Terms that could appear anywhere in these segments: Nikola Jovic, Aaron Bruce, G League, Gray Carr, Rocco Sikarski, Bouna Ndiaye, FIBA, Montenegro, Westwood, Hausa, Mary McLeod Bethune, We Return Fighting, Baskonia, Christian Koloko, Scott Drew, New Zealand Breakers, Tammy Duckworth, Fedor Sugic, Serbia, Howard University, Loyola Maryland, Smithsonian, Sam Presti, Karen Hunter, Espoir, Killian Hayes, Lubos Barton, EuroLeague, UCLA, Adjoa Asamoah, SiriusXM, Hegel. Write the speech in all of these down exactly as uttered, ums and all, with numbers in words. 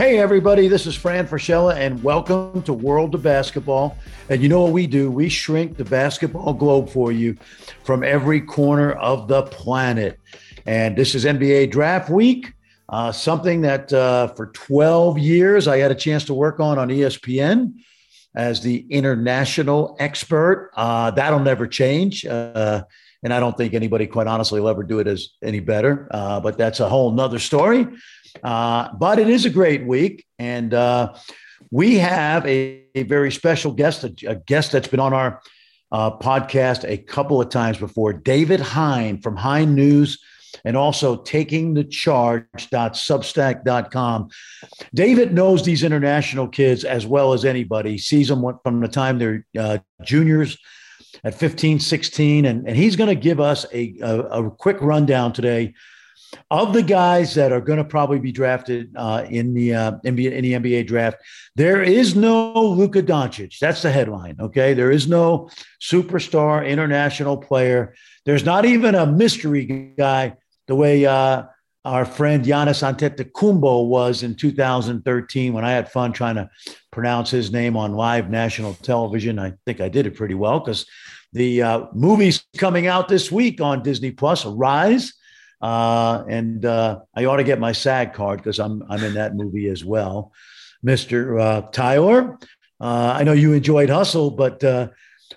Hey, everybody, this is Fran Fraschilla, and welcome to World of Basketball. And you know what we do? We shrink the basketball globe for you from every corner of the planet. And this is N B A Draft Week, uh, something that uh, for twelve years I had a chance to work on on E S P N as the international expert. Uh, that'll never change. Uh, and I don't think anybody, quite honestly, will ever do it as any better. Uh, but that's a whole nother story. Uh, but it is a great week, and uh, we have a, a very special guest, a, a guest that's been on our uh, podcast a couple of times before, David Hine from Hine News and also taking the charge dot substack dot com. David knows these international kids as well as anybody. He sees them from the time they're uh, juniors at fifteen, sixteen, and, and he's going to give us a, a, a quick rundown today of the guys that are going to probably be drafted uh, in the uh, N B A, in the N B A draft. There is no Luka Doncic. That's the headline, okay? There is no superstar international player. There's not even a mystery guy the way uh, our friend Giannis Antetokounmpo was in two thousand thirteen when I had fun trying to pronounce his name on live national television. I think I did it pretty well because the uh, movie's coming out this week on Disney Plus, Rise. Uh, and uh, I ought to get my SAG card because I'm I'm in that movie as well. Mister Uh, Tyler, uh, I know you enjoyed Hustle, but uh,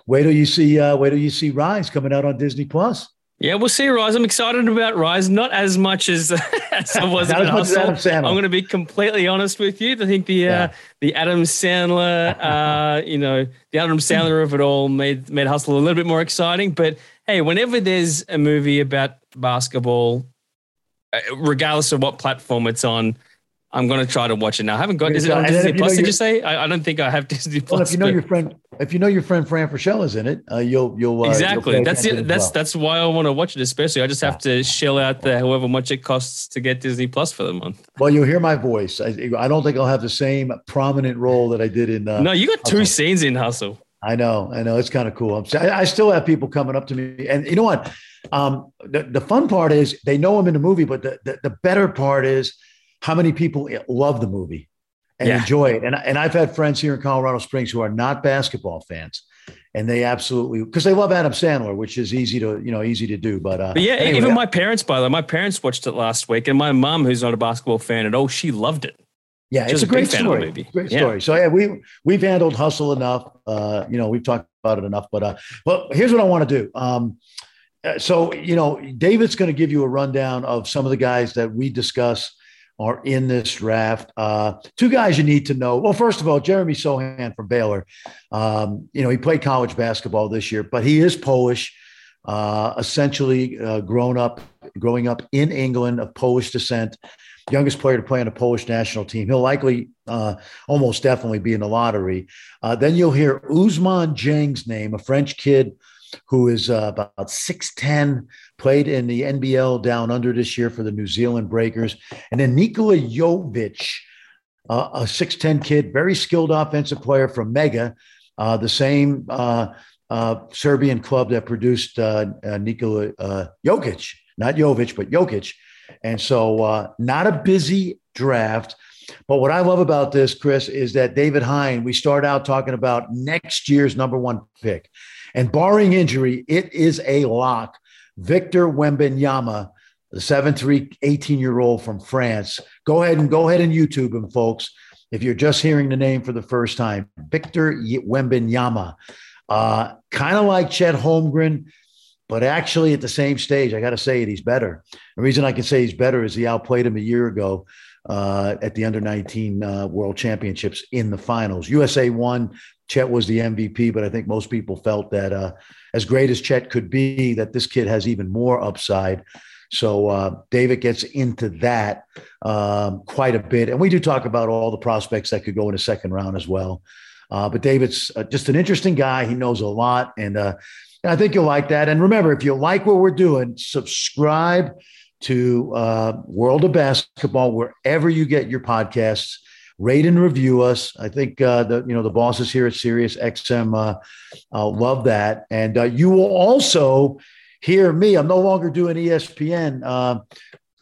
wait till you see uh, wait till you see Rise coming out on Disney Plus. Yeah, we'll see Rise. I'm excited about Rise, not as much as, as I was about Hustle. Adam Sandler. I'm going to be completely honest with you. I think the yeah. uh, the Adam Sandler, uh, you know, the Adam Sandler of it all made made Hustle a little bit more exciting. But hey, whenever there's a movie about basketball, regardless of what platform it's on, I'm going to try to watch it now. I haven't got is it on Disney Plus, you know, did you say? I, I don't think I have Disney Plus. Well, if you know your friend, if you know your friend Fran Fraschella's in it, uh, you'll you'll uh, exactly. You'll that's it. That's well. that's why I want to watch it. Especially, I just have to shell out the however much it costs to get Disney Plus for the month. Well, you'll hear my voice. I, I don't think I'll have the same prominent role that I did in. Uh, no, you got two Hustle. scenes in Hustle. I know, I know. It's kind of cool. I'm, I still have people coming up to me, and you know what? Um, the, the fun part is they know I'm in the movie, but the, the, the better part is how many people love the movie and yeah. enjoy it. And, and I've had friends here in Colorado Springs who are not basketball fans, and they absolutely, because they love Adam Sandler, which is easy to, you know, easy to do. But, uh, but yeah, anyway, even my parents, by the way, my parents watched it last week, and my mom, who's not a basketball fan at all, she loved it. Yeah, it's a, a great story. Great yeah. story. So yeah, we we've handled Hustle enough. Uh, you know, we've talked about it enough. But uh, well, here's what I want to do. Um, so you know, David's going to give you a rundown of some of the guys that we discuss are in this draft. Uh, two guys you need to know. Well, first of all, Jeremy Sohan from Baylor. Um, you know, he played college basketball this year, but he is Polish. Uh, essentially, uh, grown up, growing up in England of Polish descent. Youngest player to play on a Polish national team. He'll likely, uh, almost definitely be in the lottery. Uh, then you'll hear Ousmane Dieng's name, a French kid who is uh, about six ten, played in the N B L down under this year for the New Zealand Breakers. And then Nikola Jovic, uh, a six ten kid, very skilled offensive player from Mega, uh, the same uh, uh, Serbian club that produced uh, uh, Nikola uh, Jokic, not Jovic, but Jokic. And so uh, not a busy draft, but what I love about this, Chris, is that David Hine, we start out talking about next year's number one pick, and barring injury, it is a lock. Victor Wembanyama, the seven three, eighteen-year-old from France. Go ahead and go ahead and YouTube him, folks, if you're just hearing the name for the first time. Victor Wembanyama, uh, kind of like Chet Holmgren, but actually at the same stage, I got to say it, he's better. The reason I can say he's better is he outplayed him a year ago uh, at the under nineteen uh, World Championships in the finals. U S A won. Chet was the M V P, but I think most people felt that uh, as great as Chet could be, that this kid has even more upside. So uh, David gets into that um, quite a bit. And we do talk about all the prospects that could go in the second round as well. Uh, but David's uh, just an interesting guy. He knows a lot. And, uh, And I think you'll like that. And remember, if you like what we're doing, subscribe to uh, World of Basketball wherever you get your podcasts. Rate and review us. I think uh, the you know the bosses here at SiriusXM uh, uh, love that. And uh, you will also hear me. I'm no longer doing E S P N uh,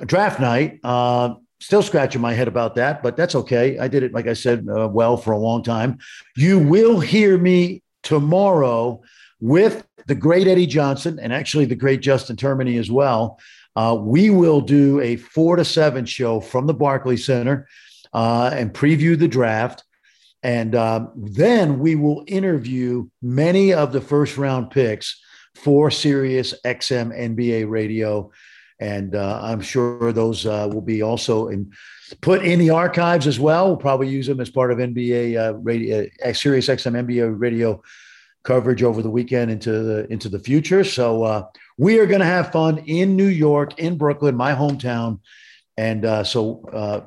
draft night. Uh, Still scratching my head about that, but that's okay. I did it, like I said, uh, well for a long time. You will hear me tomorrow with the great Eddie Johnson and actually the great Justin Termini as well. Uh, we will do a four to seven show from the Barclays Center uh, and preview the draft. And uh, then we will interview many of the first round picks for Sirius X M N B A Radio. And uh, I'm sure those uh, will be also in, put in the archives as well. We'll probably use them as part of N B A uh, radio, uh, Sirius X M N B A radio coverage over the weekend into the, into the future. So uh, we are going to have fun in New York, in Brooklyn, my hometown. And uh, so uh,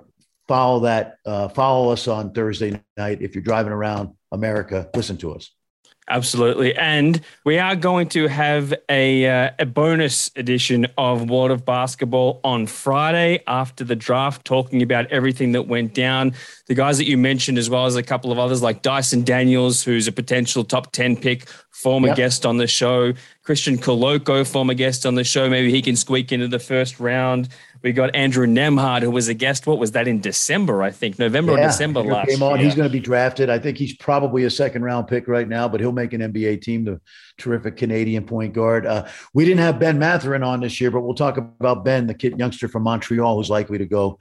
follow that. Uh, follow us on Thursday night. If you're driving around America, listen to us. Absolutely. And we are going to have a uh, a bonus edition of World of Basketball on Friday after the draft, talking about everything that went down. The guys that you mentioned, as well as a couple of others like Dyson Daniels, who's a potential top ten pick, former yep. guest on the show. Christian Koloko, former guest on the show. Maybe he can squeak into the first round. We got Andrew Nembhard, who was a guest. What was that in December, I think? November yeah, or December last came on. year. He's going to be drafted. I think he's probably a second-round pick right now, but he'll make an N B A team, the terrific Canadian point guard. Uh, we didn't have Ben Mathurin on this year, but we'll talk about Ben, the kid youngster from Montreal, who's likely to go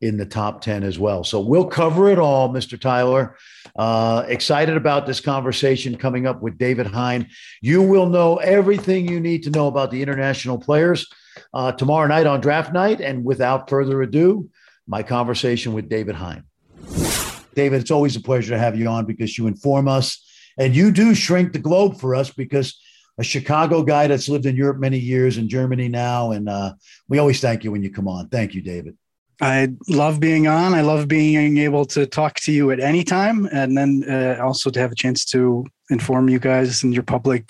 in the top ten as well. So we'll cover it all, Mister Tyler. Uh, excited about this conversation coming up with David Hine. You will know everything you need to know about the international players Uh, tomorrow night on draft night. And without further ado, my conversation with David Hine. David, it's always a pleasure to have you on because you inform us and you do shrink the globe for us, because a Chicago guy that's lived in Europe many years, in Germany now. And uh, we always thank you when you come on. Thank you, David. I love being on. I love being able to talk to you at any time. And then uh, also to have a chance to inform you guys and your public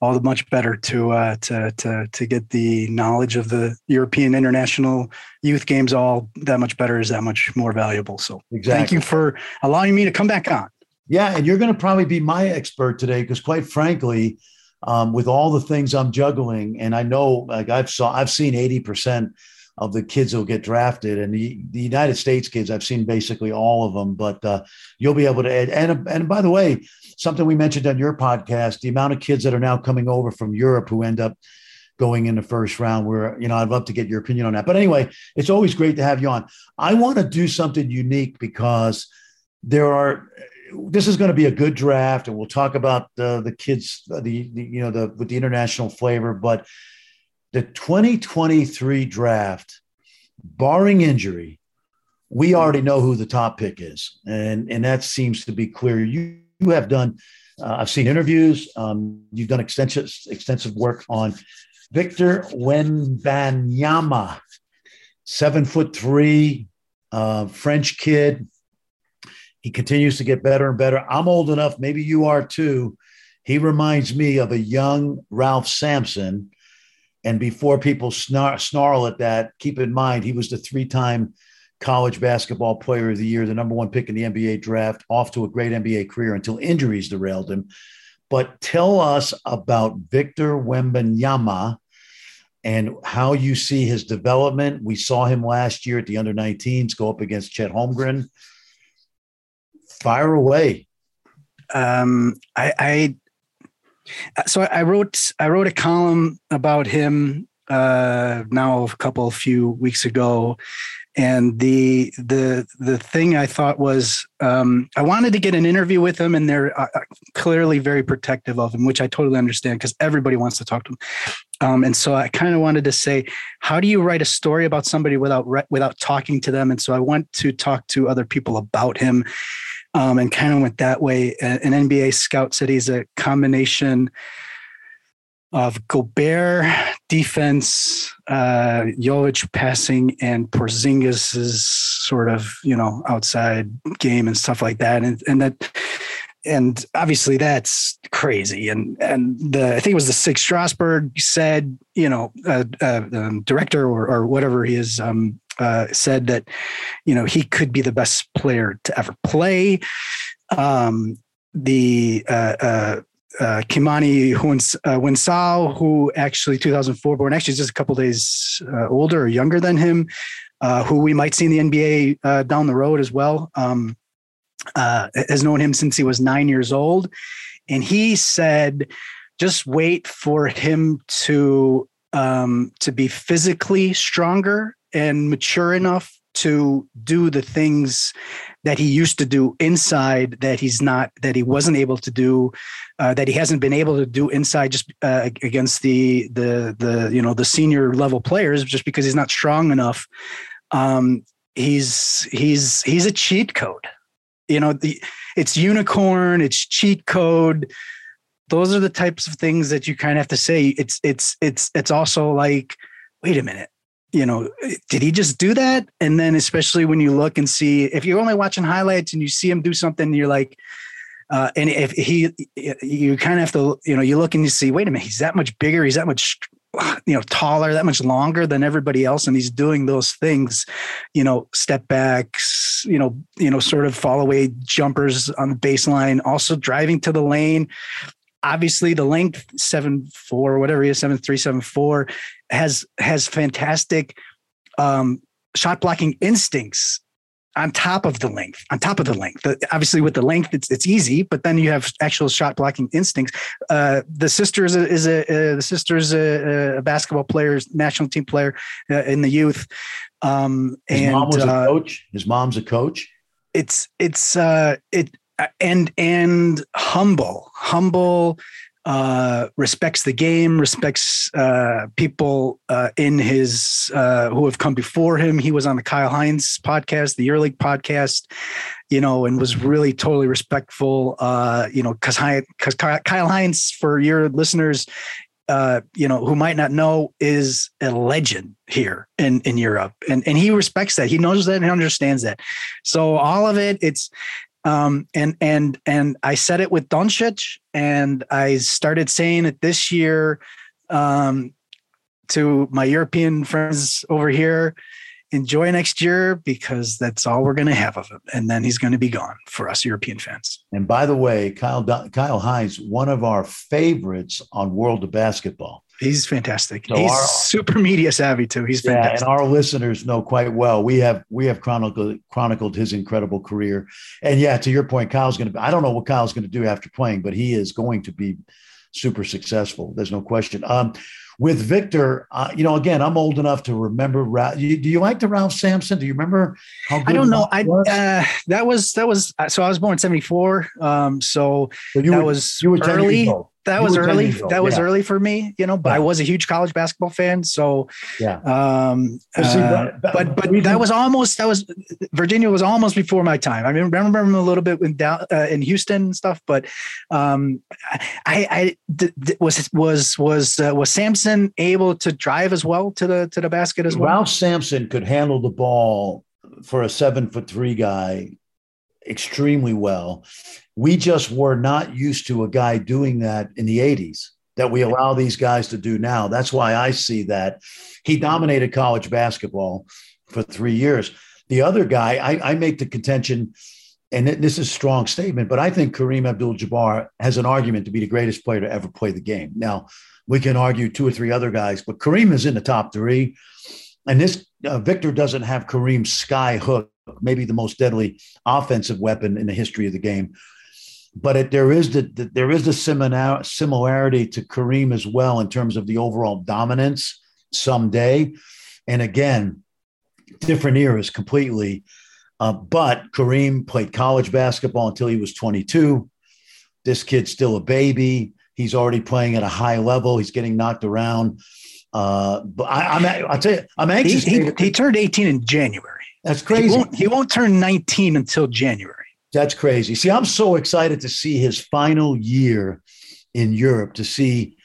all the much better to uh, to to to get the knowledge of the European international youth games. All that much better is that much more valuable. So exactly. Thank you for allowing me to come back on. Yeah, and you're going to probably be my expert today, because quite frankly, um, with all the things I'm juggling, and I know like I've saw I've seen eighty percent of the kids who'll get drafted, and the, the United States kids, I've seen basically all of them. But uh, you'll be able to add. And and by the way, something we mentioned on your podcast, the amount of kids that are now coming over from Europe who end up going in the first round, where, you know, I'd love to get your opinion on that. But anyway, it's always great to have you on. I want to do something unique, because there are, this is going to be a good draft, and we'll talk about the, the kids, the, the, you know, the, with the international flavor, but the twenty twenty-three draft, barring injury, we already know who the top pick is. And, and that seems to be clear. You, You have done, uh, I've seen interviews, um, you've done extensive extensive work on Victor Wembanyama, seven foot three, uh, French kid. He continues to get better and better. I'm old enough, maybe you are too. He reminds me of a young Ralph Sampson. And before people snar- snarl at that, keep in mind, he was the three-time college basketball player of the year, the number one pick in the N B A draft, off to a great N B A career until injuries derailed him. But tell us about Victor Wembanyama and how you see his development. We saw him last year at the under nineteens go up against Chet Holmgren. Fire away. Um, I, I so I wrote I wrote a column about him uh, now a couple few weeks ago. And the the the thing I thought was um, I wanted to get an interview with him, and they're uh, clearly very protective of him, which I totally understand, because everybody wants to talk to him. Um, and so I kind of wanted to say, how do you write a story about somebody without without talking to them? And so I went to talk to other people about him, um, and kind of went that way. An N B A scout said he's a combination of Gobert defense, uh, Jovic passing, and Porzingis's sort of, you know, outside game and stuff like that. And, and that, and obviously that's crazy. And, and the, I think it was the Sig Strasburg said, you know, uh, uh, um, director or, or whatever he is, um, uh, said that, you know, he could be the best player to ever play. Um, the, uh, uh, Uh, Kimani Winsau, who actually two thousand four born, actually just a couple days uh, older or younger than him, uh, who we might see in the N B A uh, down the road as well, um, uh, has known him since he was nine years old. And he said, just wait for him to um, to be physically stronger and mature enough to do the things that he used to do inside that he's not, that he wasn't able to do, uh, that he hasn't been able to do inside just uh, against the, the, the, you know, the senior level players, just because he's not strong enough. Um, he's, he's, he's a cheat code, you know, the, it's unicorn, it's cheat code. Those are the types of things that you kind of have to say. It's, it's, it's, it's also like, wait a minute. You know, did he just do that? And then especially when you look and see, if you're only watching highlights and you see him do something, you're like, uh, and if he, you kind of have to, you know, you look and you see, wait a minute, he's that much bigger. He's that much, you know, taller, that much longer than everybody else. And he's doing those things, you know, step backs, you know, you know, sort of fall away jumpers on the baseline, also driving to the lane. Obviously the length, seven, four, whatever he is, seven, three, seven, four, has, has fantastic um, shot blocking instincts on top of the length, on top of the length. The, obviously with the length, it's, it's easy, but then you have actual shot blocking instincts. Uh, the sister is a, is a uh, the sister is a, a basketball player, national team player uh, in the youth. Um, His and, mom was uh, a coach. His mom's a coach. It's, it's uh, it, And and humble, humble, uh, respects the game, respects uh, people uh, in his uh, who have come before him. He was on the Kyle Hines podcast, the EuroLeague podcast, you know, and was really totally respectful. Uh, you know, because because Kyle Hines, for your listeners, uh, you know, who might not know, is a legend here in in Europe, and and he respects that. He knows that and he understands that. So all of it, it's. Um, and, and, and I said it with Doncic, and I started saying it this year, um, to my European friends over here, enjoy next year, because that's all we're going to have of him. And then he's going to be gone for us European fans. And by the way, Kyle, Kyle Hines, one of our favorites on World of Basketball. He's fantastic. So he's our, super media savvy too. He's fantastic. Yeah, and our listeners know quite well. We have we have chronicled chronicled his incredible career. And yeah, to your point, Kyle's going to. I don't know what Kyle's going to do after playing, but he is going to be super successful. There's no question. Um, with Victor, uh, you know, again, I'm old enough to remember. Ra- you, do you like the Ralph Sampson? Do you remember how good? I don't know. I was? Uh, that was that was. So I was born in seventy-four. Um, so, so you that were, was you were early. That was early. That was yeah. early for me, you know, but yeah. I was a huge college basketball fan. So, yeah. um, uh, See, but, but, but we, that was almost, that was Virginia was almost before my time. I mean, remember him a little bit in, down, uh, in Houston and stuff, but, um, I, I d- d- was, was, was, uh, was Sampson able to drive as well to the, to the basket as well? Ralph Sampson could handle the ball for a seven foot three guy extremely well. We just were not used to a guy doing that in the eighties that we allow these guys to do now. That's why I see that he dominated college basketball for three years. The other guy, I, I make the contention, and this is a strong statement, but I think Kareem Abdul-Jabbar has an argument to be the greatest player to ever play the game. Now, we can argue two or three other guys, but Kareem is in the top three. And this uh, Victor doesn't have Kareem's sky hook, maybe the most deadly offensive weapon in the history of the game. But it, there is the, the there is the similar, similarity to Kareem as well in terms of the overall dominance someday. And again, different eras completely. Uh, but Kareem played college basketball until he was twenty-two. This kid's still a baby. He's already playing at a high level. He's getting knocked around. Uh, but I, I'm I'll tell you, I'm anxious. He, he, he turned eighteen in January. That's crazy. He won't, he won't turn nineteen until January. That's crazy. See, I'm so excited to see his final year in Europe. To see,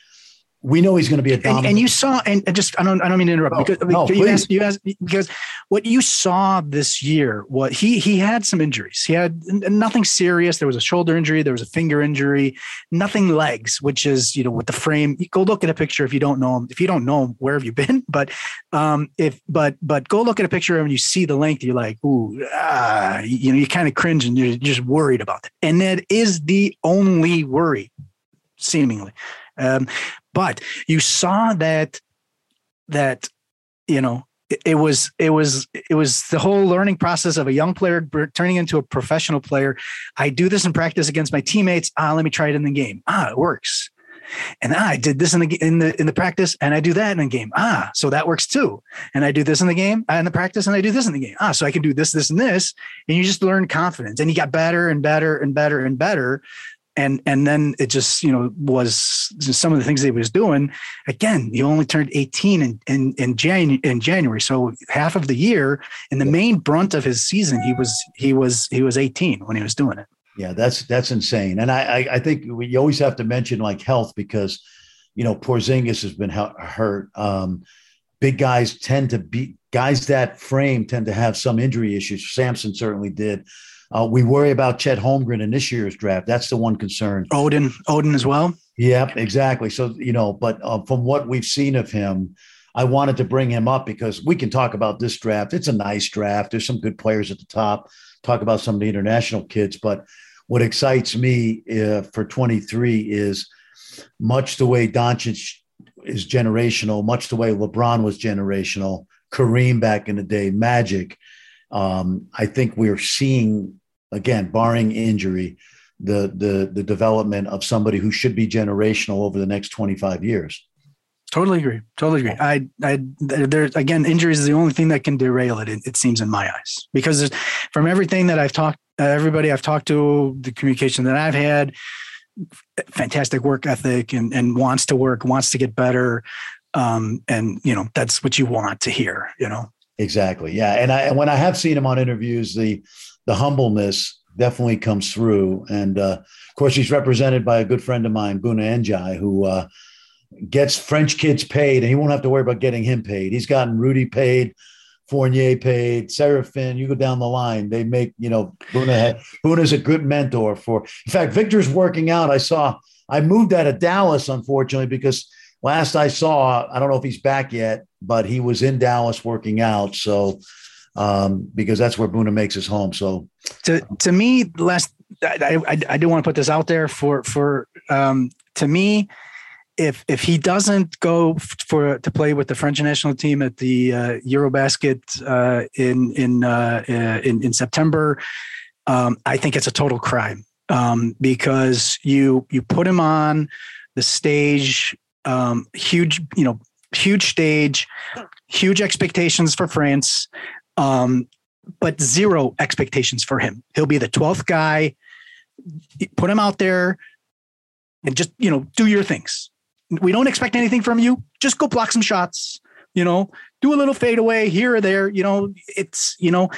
we know he's going to be a dominant. And, and you saw, and just I don't, I don't mean to interrupt. No, because, no, you asked, you asked, because what you saw this year, what he he had some injuries. He had nothing serious. There was a shoulder injury. There was a finger injury. Nothing legs, which is you know with the frame. You go look at a picture if you don't know him. If you don't know him, where have you been? But um, if but but go look at a picture and you see the length, you're like, ooh, ah, you know, you kind of cringe and you're just worried about it. And that is the only worry, seemingly. Um, But you saw that, that, you know, it was it was it was the whole learning process of a young player turning into a professional player. I do this in practice against my teammates. Ah, let me try it in the game. Ah, it works. And ah, I did this in the in the in the practice, and I do that in the game. Ah, so that works too. And I do this in the game, in the practice, and I do this in the game. Ah, so I can do this, this, and this. And you just learn confidence, and you got better and better and better and better. And and then it just, you know, was some of the things that he was doing. Again, he only turned eighteen in in in, Janu- in January, so half of the year, and the main brunt of his season, he was he was he was eighteen when he was doing it. Yeah, that's that's insane. And I I think you always have to mention like health, because, you know, Porzingis has been hurt. Um, big guys tend to be guys that frame tend to have some injury issues. Sampson certainly did. Uh, we worry about Chet Holmgren in this year's draft. That's the one concern. Odin, Odin as well. Yep, exactly. So, you know, but uh, from what we've seen of him, I wanted to bring him up because we can talk about this draft. It's a nice draft. There's some good players at the top. Talk about some of the international kids. But what excites me uh, for twenty-three is much the way Doncic is generational, much the way LeBron was generational, Kareem back in the day, Magic. Um, I think we're seeing, again, barring injury, the, the the development of somebody who should be generational over the next twenty-five years. Totally agree. Totally agree. I, I, there again, injuries is the only thing that can derail it. It, it seems in my eyes, because from everything that I've talked, uh, everybody I've talked to, the communication that I've had, fantastic work ethic and, and wants to work, wants to get better. Um, and you know, that's what you want to hear, you know? Exactly. Yeah. And I, and when I have seen him on interviews, the, the humbleness definitely comes through. And, uh, of course, he's represented by a good friend of mine, Bouna Ndiaye, who, uh, gets French kids paid, and he won't have to worry about getting him paid. He's gotten Rudy paid, Fournier paid, Serafin. You go down the line. They make, you know, Bouna, Bouna's a good mentor for, in fact, Victor's working out. I saw, I moved out of Dallas, unfortunately, because last I saw, I don't know if he's back yet, but he was in Dallas working out. So, um, because that's where Bouna makes his home. So to, to me, last, I, I, I do want to put this out there for, for, um, to me, If if he doesn't go for to play with the French national team at the uh, Eurobasket uh, in in, uh, in in September, um, I think it's a total crime, um, because you you put him on the stage, um, huge you know huge stage, huge expectations for France, um, but zero expectations for him. He'll be the twelfth guy. Put him out there, and just you know do your things. We don't expect anything from you. Just go block some shots, you know, do a little fadeaway here or there, you know, it's, you know,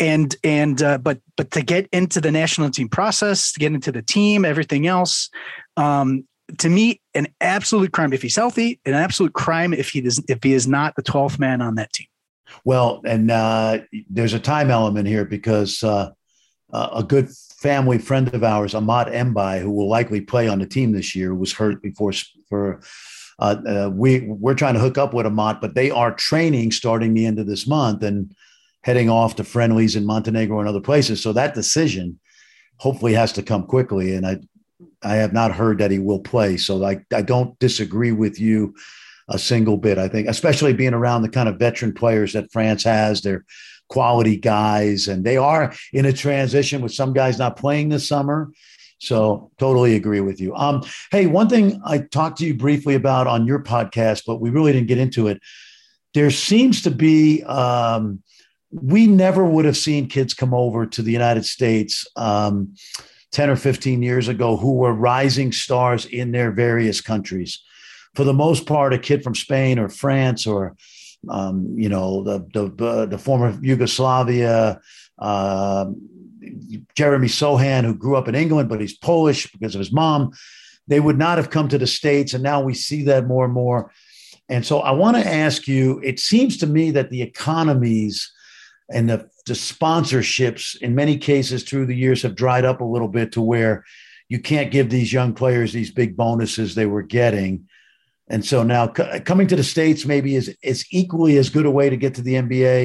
and, and, uh, but, but to get into the national team process, to get into the team, everything else, um, to me, an absolute crime if he's healthy, an absolute crime if he doesn't, if he is not the twelfth man on that team. Well, and, uh, there's a time element here because, uh, Uh, a good family friend of ours, Amadou Mbaye, who will likely play on the team this year, was hurt before. For uh, uh, we we're trying to hook up with Amadou, but they are training starting the end of this month and heading off to friendlies in Montenegro and other places. So that decision hopefully has to come quickly. And I I have not heard that he will play. So I I don't disagree with you a single bit. I think, especially being around the kind of veteran players that France has, they're quality guys, and they are in a transition with some guys not playing this summer. So totally agree with you. Um, hey, one thing I talked to you briefly about on your podcast, but we really didn't get into it. There seems to be, um, we never would have seen kids come over to the United States um, ten or fifteen years ago who were rising stars in their various countries. For the most part, a kid from Spain or France or Um, you know, the the, uh, the former Yugoslavia, uh, Jeremy Sohan, who grew up in England, but he's Polish because of his mom. They would not have come to the States. And now we see that more and more. And so I want to ask you, it seems to me that the economies and the, the sponsorships in many cases through the years have dried up a little bit to where you can't give these young players these big bonuses they were getting. And so now c- coming to the States maybe is, is equally as good a way to get to the N B A.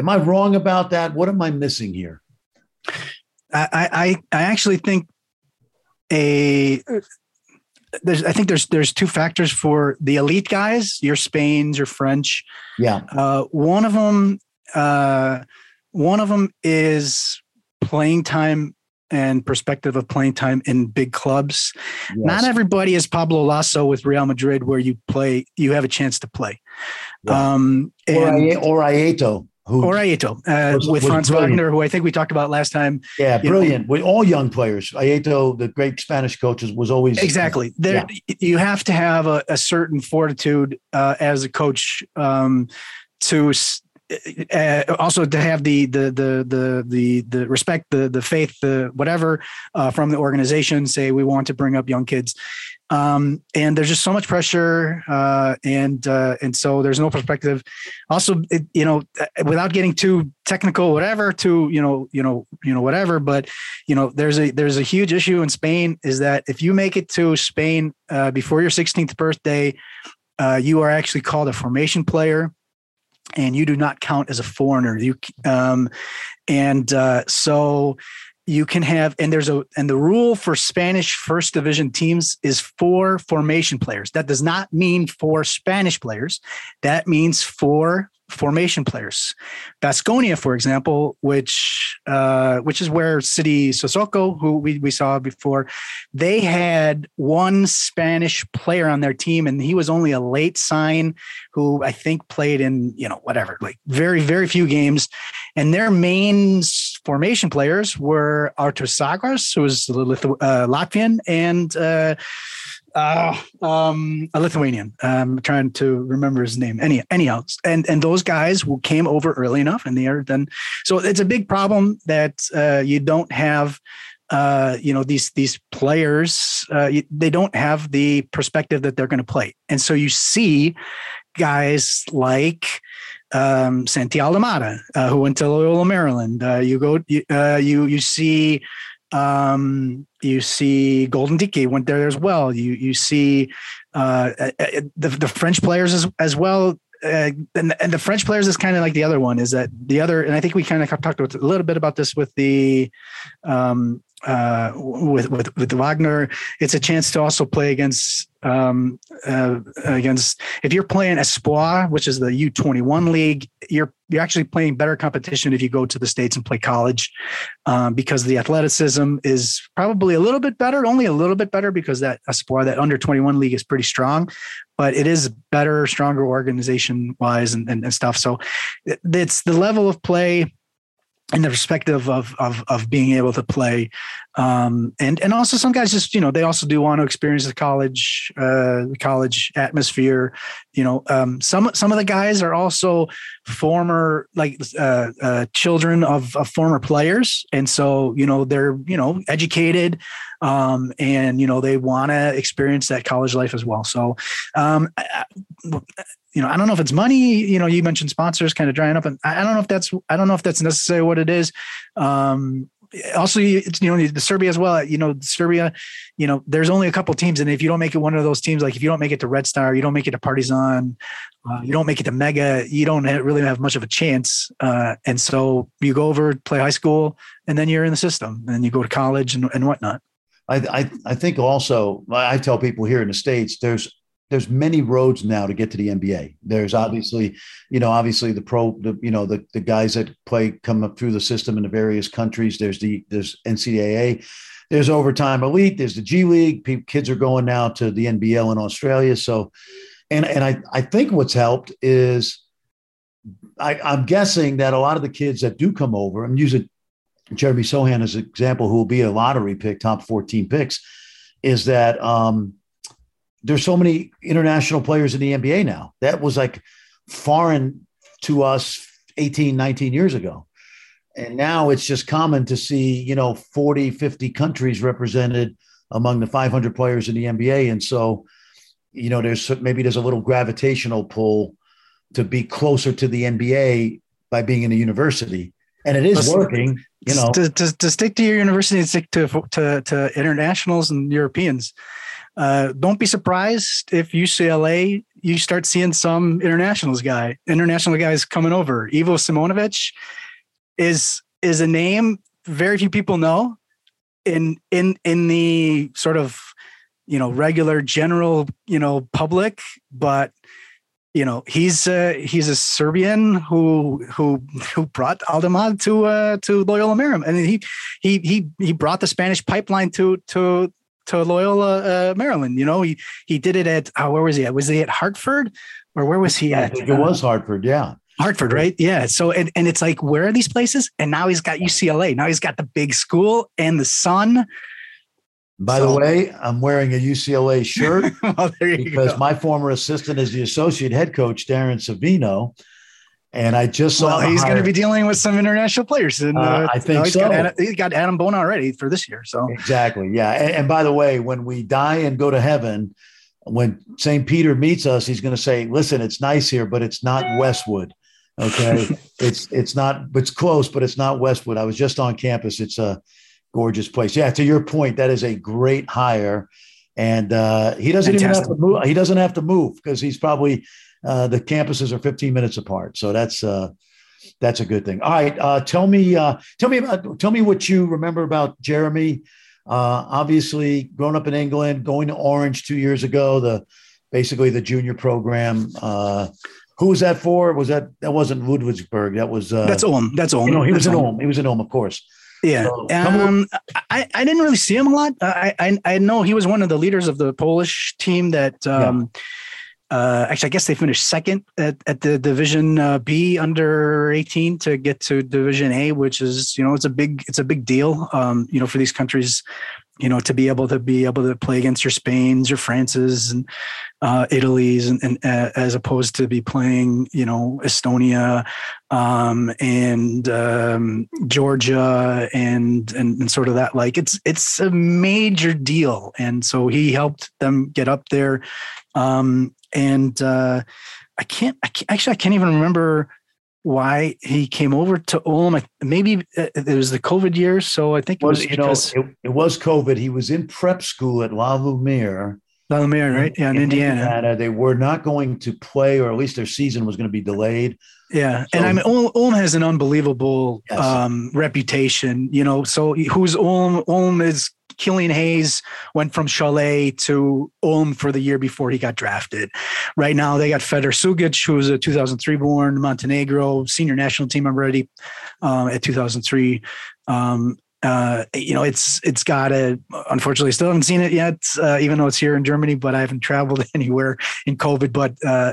Am I wrong about that? What am I missing here? I I, I actually think a there's, I think there's there's two factors for the elite guys, your Spains, your French. Yeah. Uh, one of them, uh, one of them is playing time and perspective of playing time in big clubs. Yes. Not everybody is Pablo Lasso with Real Madrid, where you play, you have a chance to play. Yeah. Um, and, or Aieto. Who, or Aieto uh, was, with was Franz brilliant. Wagner, who I think we talked about last time. Yeah, brilliant. With all young players, Aieto, the great Spanish coaches, was always exactly there. Yeah. You have to have a, a certain fortitude uh, as a coach um, to uh, also to have the the the the the, the respect, the the faith, the whatever uh, from the organization. Say we want to bring up young kids. Um, and there's just so much pressure, uh, and, uh, and so there's no perspective. Also, it, you know, without getting too technical, whatever, to, you know, you know, you know, whatever, but, you know, there's a, there's a huge issue in Spain is that if you make it to Spain, uh, before your sixteenth birthday, uh, you are actually called a formation player and you do not count as a foreigner. You, um, and, uh, so, you can have, and there's a, and the rule for Spanish first division teams is four formation players. That does not mean four Spanish players. That means four formation players. Baskonia, for example, which, uh, which is where City Sissoko, who we, we saw before, they had one Spanish player on their team, and he was only a late sign who I think played in, you know, whatever, like very, very few games. And their main formation players were Artur Sagras, who was a Lithu- uh, Latvian, and uh, uh, um, a Lithuanian. I'm trying to remember his name. Any, any else. And and those guys who came over early enough, and they are then. So it's a big problem that uh, you don't have, uh, you know, these these players. Uh, they don't have the perspective that they're going to play, and so you see guys like. Um, Santi Aldamada, uh, who went to Loyola Maryland. Uh, you go, you, uh, you you see, um, you see Golden Dike went there as well. You you see uh, the the French players as as well, uh, and and the French players is kind of like the other one is that the other, and I think we kind of talked a little bit about this with the. Um, Uh, with with with Wagner, it's a chance to also play against um, uh, against. If you're playing Espoir, which is the U twenty-one league, you're you're actually playing better competition if you go to the States and play college, um, because the athleticism is probably a little bit better, only a little bit better, because that Espoir, that under twenty-one league, is pretty strong, but it is better, stronger organization wise and, and and stuff. So it's the level of play. In the perspective of, of, of being able to play. Um, and, and also some guys just, you know, they also do want to experience the college, uh, the college atmosphere, you know, um, some, some of the guys are also former, like, uh, uh, children of, of former players. And so, you know, they're, you know, educated, um, and, you know, they want to experience that college life as well. So, um, I, I, you know, I don't know if it's money, you know, you mentioned sponsors kind of drying up, and I don't know if that's, I don't know if that's necessarily what it is. Um, also, it's, you know, the Serbia as well, you know, Serbia, you know, there's only a couple teams. And if you don't make it one of those teams, like if you don't make it to Red Star, you don't make it to Partizan, uh, you don't make it to Mega, you don't really have much of a chance. Uh, and so you go over, play high school, and then you're in the system, and then you go to college and, and whatnot. I, I, I think also, I tell people here in the States, there's, There's many roads now to get to the N B A. There's obviously, you know, obviously the pro, the, you know, the, the guys that play come up through the system in the various countries. There's the there's N C double A, there's overtime elite, there's the G League. People, kids are going now to the N B L in Australia. So, and and I I think what's helped is, I, I'm guessing that a lot of the kids that do come over, I'm using Jeremy Sohan as an example, who will be a lottery pick, top fourteen picks, is that. Um, There's so many international players in the N B A now. That was like foreign to us eighteen, nineteen years ago. And now it's just common to see, you know, forty, fifty countries represented among the five hundred players in the N B A. And so, you know, there's maybe there's a little gravitational pull to be closer to the N B A by being in a university. And it is Listen, working, you know, to, to, to stick to your university and stick to, to, to internationals and Europeans. Uh, don't be surprised if U C L A, you start seeing some internationals guy, international guys coming over. Ivo Simonovic is is a name very few people know in in in the sort of you know, regular general, you know, public, but you know, he's uh, he's a Serbian who who who brought Aldemar to uh, to Loyola Maryland, and he he he he brought the Spanish pipeline to to to Loyola uh, Maryland. You know, he he did it at oh, where was he at? Was he at Hartford or where was he at? I think it was Hartford, yeah. Hartford, right? Yeah. So, and, and it's like, where are these places? And now he's got U C L A. Now he's got the big school and the sun. By so, the way, I'm wearing a U C L A shirt well, because go. my former assistant is the associate head coach, Darren Savino. And I just saw well, he's going to be dealing with some international players. And, uh, uh, I think you know, he's so. Got, he's got Adam Boehner already for this year. So exactly. Yeah. And, and by the way, when we die and go to heaven, when Saint Peter meets us, he's going to say, listen, it's nice here, but it's not Westwood. Okay. it's, it's not, it's close, but it's not Westwood. I was just on campus. It's a gorgeous place. Yeah. To your point, that is a great hire. And uh, he doesn't Fantastic. even have to move. He doesn't have to move because he's probably uh, the campuses are fifteen minutes apart. So that's uh, that's a good thing. All right. Uh, tell me, uh, tell me, about, tell me what you remember about Jeremy. Uh, obviously growing up in England, going to Orange two years ago, the, basically the junior program, uh, who was that for? Was that that wasn't Ludwigsburg? That was uh, that's Ulm. That's Ulm. You know, he was in Ulm. He was in Ulm, of course. Yeah. So, um, I I didn't really see him a lot. I, I I know he was one of the leaders of the Polish team that um, yeah. uh, actually I guess they finished second at, at the Division uh, B under eighteen to get to Division A, which is you know it's a big it's a big deal. Um, you know for these countries. You know, to be able to be able to play against your Spains, your Frances, and uh, Italy's, and, and uh, as opposed to be playing, you know, Estonia um, and um, Georgia, and, and and sort of that. Like it's it's a major deal, and so he helped them get up there. Um, and uh, I, can't, I can't actually I can't even remember why he came over to Ulm. Maybe it was the COVID year. So I think it was, it was you know, it, it was COVID. He was in prep school at La Lumiere. La Lumiere, right? Yeah, in, in Indiana. Indiana. They were not going to play, or at least their season was going to be delayed. Yeah. So, and I mean, Ulm, Ulm has an unbelievable yes. um, reputation, you know, so who's Ulm? Ulm is Killian Hayes went from Cholet to Ulm for the year before he got drafted. Right now, they got Fedor Sugic, who was a two thousand three born Montenegro senior national team member already uh, at two thousand three. Um, uh, you know, it's it's got a. Unfortunately, still haven't seen it yet, uh, even though it's here in Germany. But I haven't traveled anywhere in COVID. But uh,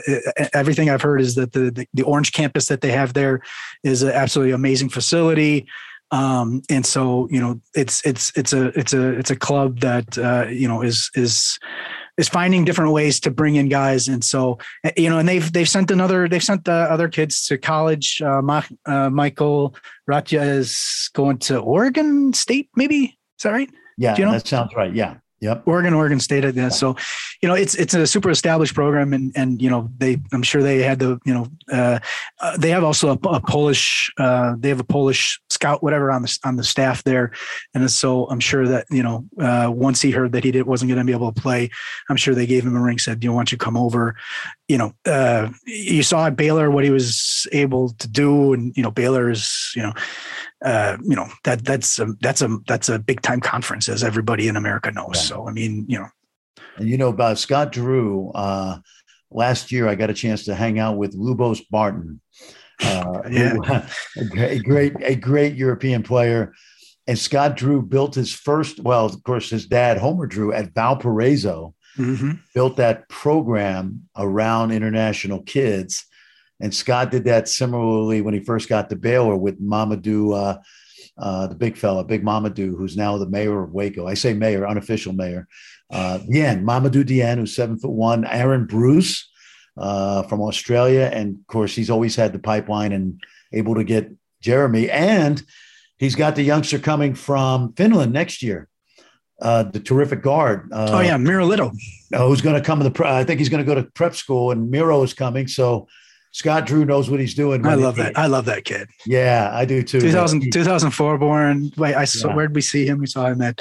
everything I've heard is that the, the the Orange campus that they have there is an absolutely amazing facility. Um, and so, you know, it's, it's, it's a, it's a, it's a club that, uh, you know, is, is, is finding different ways to bring in guys. And so, you know, and they've, they've sent another, they've sent the other kids to college. Uh, Ma, uh Michael Ratia is going to Oregon State, maybe. Is that right? Yeah. You know? That sounds right. Yeah. Yep. Oregon, Oregon State. Yeah. So, you know, it's, it's a super established program and, and, you know, they, I'm sure they had the, you know, uh, uh, they have also a, a Polish, uh, they have a Polish scout, whatever on the, on the staff there. And so I'm sure that, you know, uh, once he heard that he did, wasn't going to be able to play, I'm sure they gave him a ring, said, you know, why don't you come over? You know, uh, you saw at Baylor what he was able to do. And, you know, Baylor is, you know, uh, you know, that that's, a, that's a, that's a big time conference, as everybody in America knows. Yeah. So, I mean, you know, and you know, about Scott Drew, uh, last year, I got a chance to hang out with Lubos Barton, uh, yeah. who, a great, a great European player. And Scott Drew built his first, well, of course, his dad, Homer Drew, at Valparaiso. Mm-hmm. Built that program around international kids. And Scott did that similarly when he first got to Baylor with Mamadou, uh, uh, the big fella, Big Mamadou, who's now the mayor of Waco. I say mayor, unofficial mayor. Uh, Dieng, Amadou Dieng, who's seven foot one, Aaron Bruce uh, from Australia. And of course, he's always had the pipeline and able to get Jeremy. And he's got the youngster coming from Finland next year. Uh, the terrific guard. Uh, oh, yeah, Miro Little. Uh, who's going to come to the pre- – I think he's going to go to prep school, and Miro is coming. So Scott Drew knows what he's doing. I love that. Kid. I love that kid. Yeah, I do too. two thousand, two thousand four born. Wait, I saw, yeah. Where'd we see him? We saw him at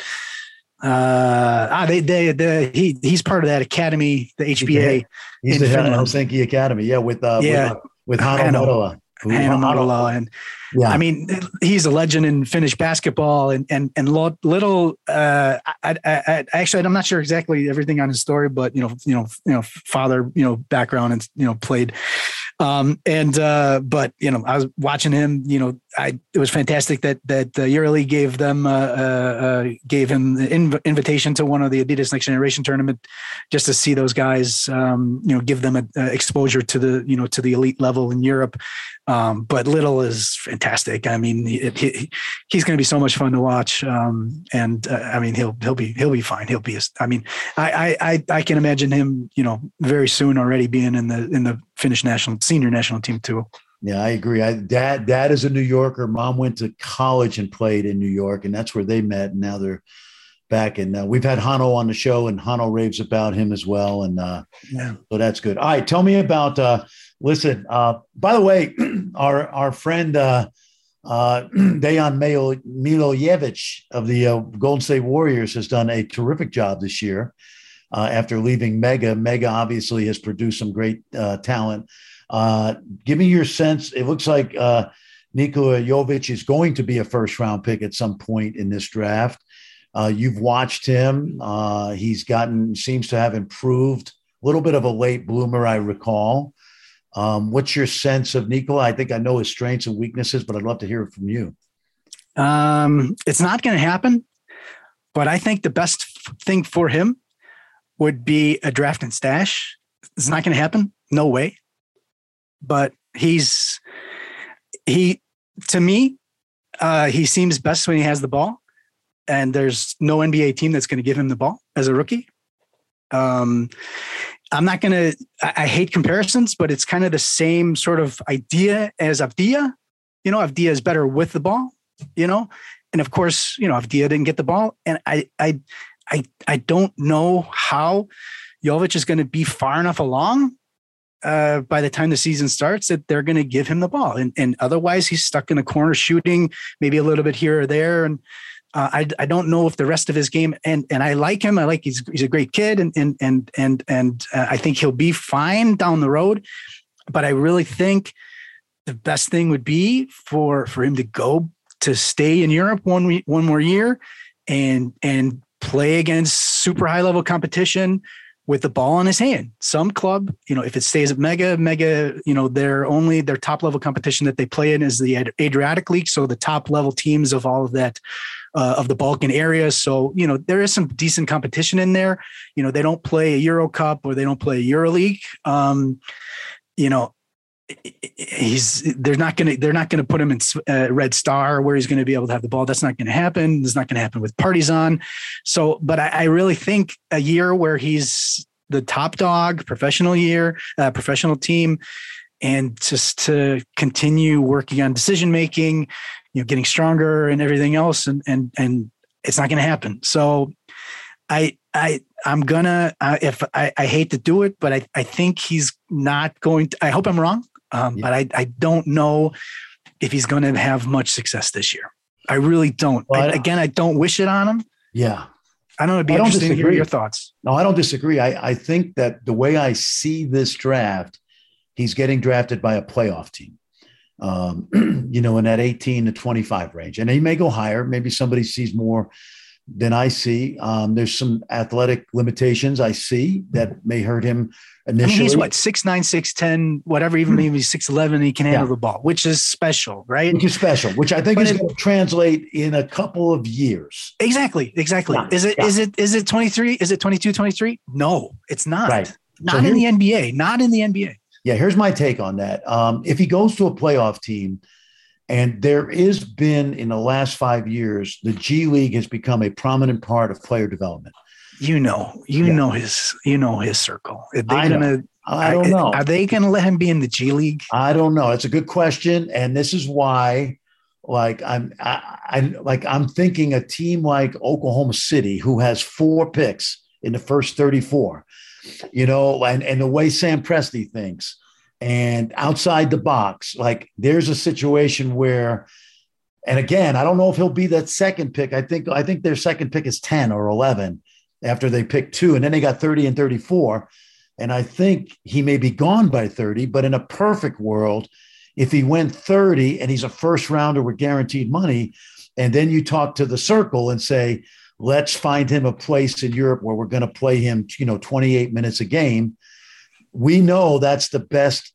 uh, – ah, they, they, they, he, he's part of that academy, the H B A. He's the head of Helsinki Academy, yeah, with, uh, yeah. with, uh, with Hanno Motola. Hanamatola. And yeah. I mean, he's a legend in Finnish basketball, and, and, and little, uh, I, I, I actually, I'm not sure exactly everything on his story, but you know, you know, you know, father, you know, background and, you know, played, um, and, uh, but, you know, I was watching him, you know, I, it was fantastic that, that the EuroLeague gave them, uh, uh, gave him the inv- invitation to one of the Adidas Next Generation tournament, just to see those guys, um, you know, give them a, a exposure to the, you know, to the elite level in Europe. Um, but Little is fantastic. I mean, it, he, he's going to be so much fun to watch. Um, and uh, I mean, he'll he'll be he'll be fine. He'll be. A, I mean, I, I I can imagine him, you know, very soon already being in the in the Finnish national senior national team too. Yeah, I agree. I, dad dad is a New Yorker. Mom went to college and played in New York, and that's where they met. And now they're back. And uh, we've had Hano on the show, and Hano raves about him as well. And uh, yeah, so that's good. All right, tell me about. Uh, Listen, uh, by the way, our our friend uh, uh, Dejan Milojevic of the uh, Golden State Warriors has done a terrific job this year uh, after leaving Mega. Mega obviously has produced some great uh, talent. Uh, give me your sense. It looks like uh, Nikola Jovic is going to be a first-round pick at some point in this draft. Uh, you've watched him. Uh, he's gotten, seems to have improved, a little bit of a late bloomer, I recall. Um, what's your sense of Nikola? I think I know his strengths and weaknesses, but I'd love to hear it from you. Um, it's not going to happen, but I think the best f- thing for him would be a draft and stash. It's not going to happen. No way. But he's, he, to me, uh, he seems best when he has the ball, and there's no N B A team that's going to give him the ball as a rookie. Um, I'm not going to, I hate comparisons, but it's kind of the same sort of idea as Avdija. You know, Avdija is better with the ball, you know, and of course, you know, Avdija didn't get the ball. And I, I, I, I don't know how Jovic is going to be far enough along uh, by the time the season starts that they're going to give him the ball. And, and otherwise he's stuck in the corner shooting, maybe a little bit here or there. And, Uh, I I don't know if the rest of his game, and and I like him. I like he's he's a great kid, and and and and and uh, I think he'll be fine down the road. But I really think the best thing would be for for him to go to stay in Europe one one more year, and and play against super high level competition with the ball in his hand. Some club, you know, if it stays at Mega, Mega, you know, their only, their top level competition that they play in is the Adriatic League. So the top level teams of all of that, uh, of the Balkan area. So, you know, there is some decent competition in there. You know, they don't play a Euro Cup or they don't play a EuroLeague. Um, you know, he's, they're not going to, they're not going to put him in uh, Red Star where he's going to be able to have the ball. That's not going to happen. It's not going to happen with Partizan. So, but I, I really think a year where he's the top dog, professional year, uh, professional team, and just to continue working on decision-making, you know, getting stronger and everything else. And, and, and it's not going to happen. So I, I, I'm gonna, uh, if I, I hate to do it, but I, I think he's not going to, I hope I'm wrong. Um, yeah. But I, I don't know if he's going to have much success this year. I really don't. Well, I, I, again, I don't wish it on him. Yeah. I don't know. It'd be I interesting to hear your thoughts. No, I don't disagree. I, I think that the way I see this draft, he's getting drafted by a playoff team, um, you know, in that eighteen to twenty-five range. And he may go higher. Maybe somebody sees more than I see. Um, there's some athletic limitations I see that may hurt him initially. I mean, he's what, six nine, six ten, whatever, even maybe six eleven, he can handle yeah. the ball, which is special, right? Which is special, which I think but is it, going to translate in a couple of years. Exactly, exactly. Yeah. Is it? Yeah. Is it? Is it twenty-three? Is it twenty-two, twenty-three? No, it's not. Right. Not so in the N B A. Not in the N B A. Yeah, here's my take on that. Um, if he goes to a playoff team, and there has been, in the last five years, the G League has become a prominent part of player development. You know, you yeah. know his, you know his circle. Are they I, gonna, I don't know. Are they going to let him be in the G League? I don't know. It's a good question, and this is why, like I'm, I, I like I'm thinking a team like Oklahoma City, who has four picks in the first thirty-four, you know, and and the way Sam Presti thinks. And outside the box, like there's a situation where, and again, I don't know if he'll be that second pick. I think I think their second pick is ten or eleven after they pick two, and then they got thirty and thirty-four. And I think he may be gone by thirty, but in a perfect world, If he went thirty and he's a first rounder with guaranteed money, and then you talk to the circle and say, let's find him a place in Europe where we're going to play him, you know, twenty-eight minutes a game. We know that's the best.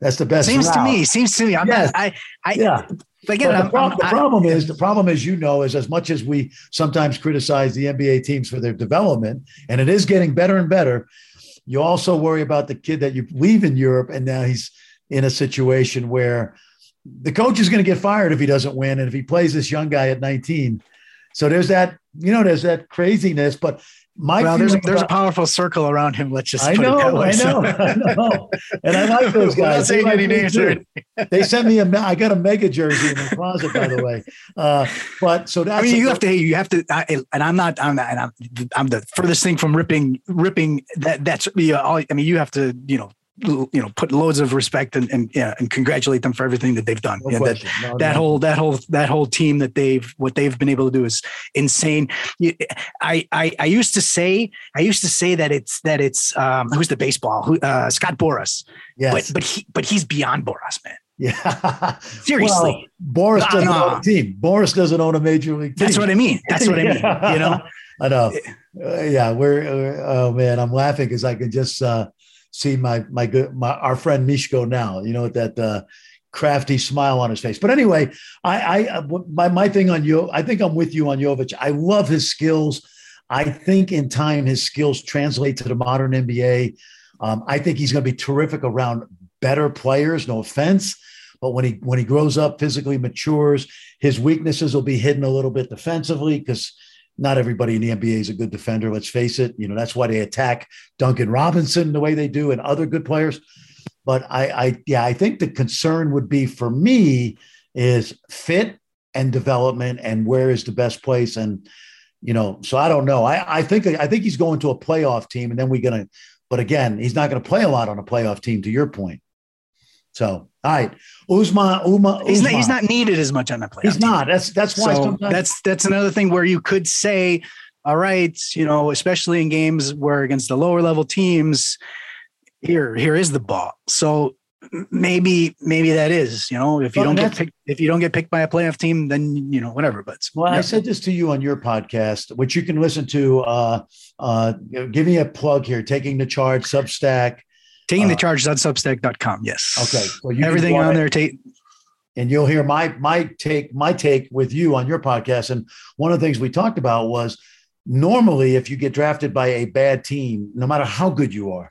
That's the best. Seems route. to me. Seems to me. I'm yes. not, I, I, yeah. Again, but the, I'm, pro- I'm, the problem I, is the problem is, you know, is as much as we sometimes criticize the N B A teams for their development, and it is getting better and better, you also worry about the kid that you leave in Europe, and now he's in a situation where the coach is going to get fired if he doesn't win, and if he plays this young guy at nineteen. So there's that, you know, there's that craziness. But my well, there's, about, there's a powerful circle around him. Let's just I put know, it that way. I so. know, I know, and I like those guys. They, like names they sent me a. I got a Mega jersey in the closet, by the way. Uh, but so that's I mean, you a, have to. You have to. I, and I'm not. I'm not. And I'm. I'm the furthest thing from ripping. Ripping that. That's. You know, all, I mean, you have to. You know. You know, put loads of respect and and, yeah, and congratulate them for everything that they've done. No yeah, that no, that no. whole that whole that whole team that they've what they've been able to do is insane. I I, I used to say I used to say that it's that it's um, who's the baseball who uh, Scott Boras. Yes, but but he but he's beyond Boras, man. Yeah, seriously. Well, Boras doesn't uh, own a team. Boras doesn't own a major league team. That's what I mean. That's what I mean. yeah. You know, I know. Uh, yeah, we're uh, oh man, I'm laughing because I can just. Uh, See my my good my our friend Mishko now, you know, with that uh, crafty smile on his face. But anyway, I I my my thing on you. I think I'm with you on Jovic. I love his skills. I think in time his skills translate to the modern N B A. Um, I think he's going to be terrific around better players. No offense, but when he when he grows up, physically matures, his weaknesses will be hidden a little bit defensively because. Not everybody in the N B A is a good defender. Let's face it. You know, that's why they attack Duncan Robinson the way they do and other good players. But I, I, yeah, I think the concern would be for me is fit and development and where is the best place. And, you know, so I don't know. I, I think, I think he's going to a playoff team and then we're going to, but again, he's not going to play a lot on a playoff team to your point. So, all right, Ousmane, Uma, Ousmane. He's, not, he's not needed as much on the playoff. He's not. That's that's why. So sometimes- that's that's another thing where you could say, all right, you know, especially in games where against the lower level teams, here here is the ball. So maybe maybe that is, you know, if you well, don't get picked, if you don't get picked by a playoff team, then you know whatever. But well, yeah. I said this to you on your podcast, which you can listen to. Uh, uh, give me a plug here. Taking the Charge, Substack. Taking the charge on substack dot com. Yes. Okay. Well, you everything on there. Take, and you'll hear my my take my take with you on your podcast. And one of the things we talked about was normally if you get drafted by a bad team, no matter how good you are,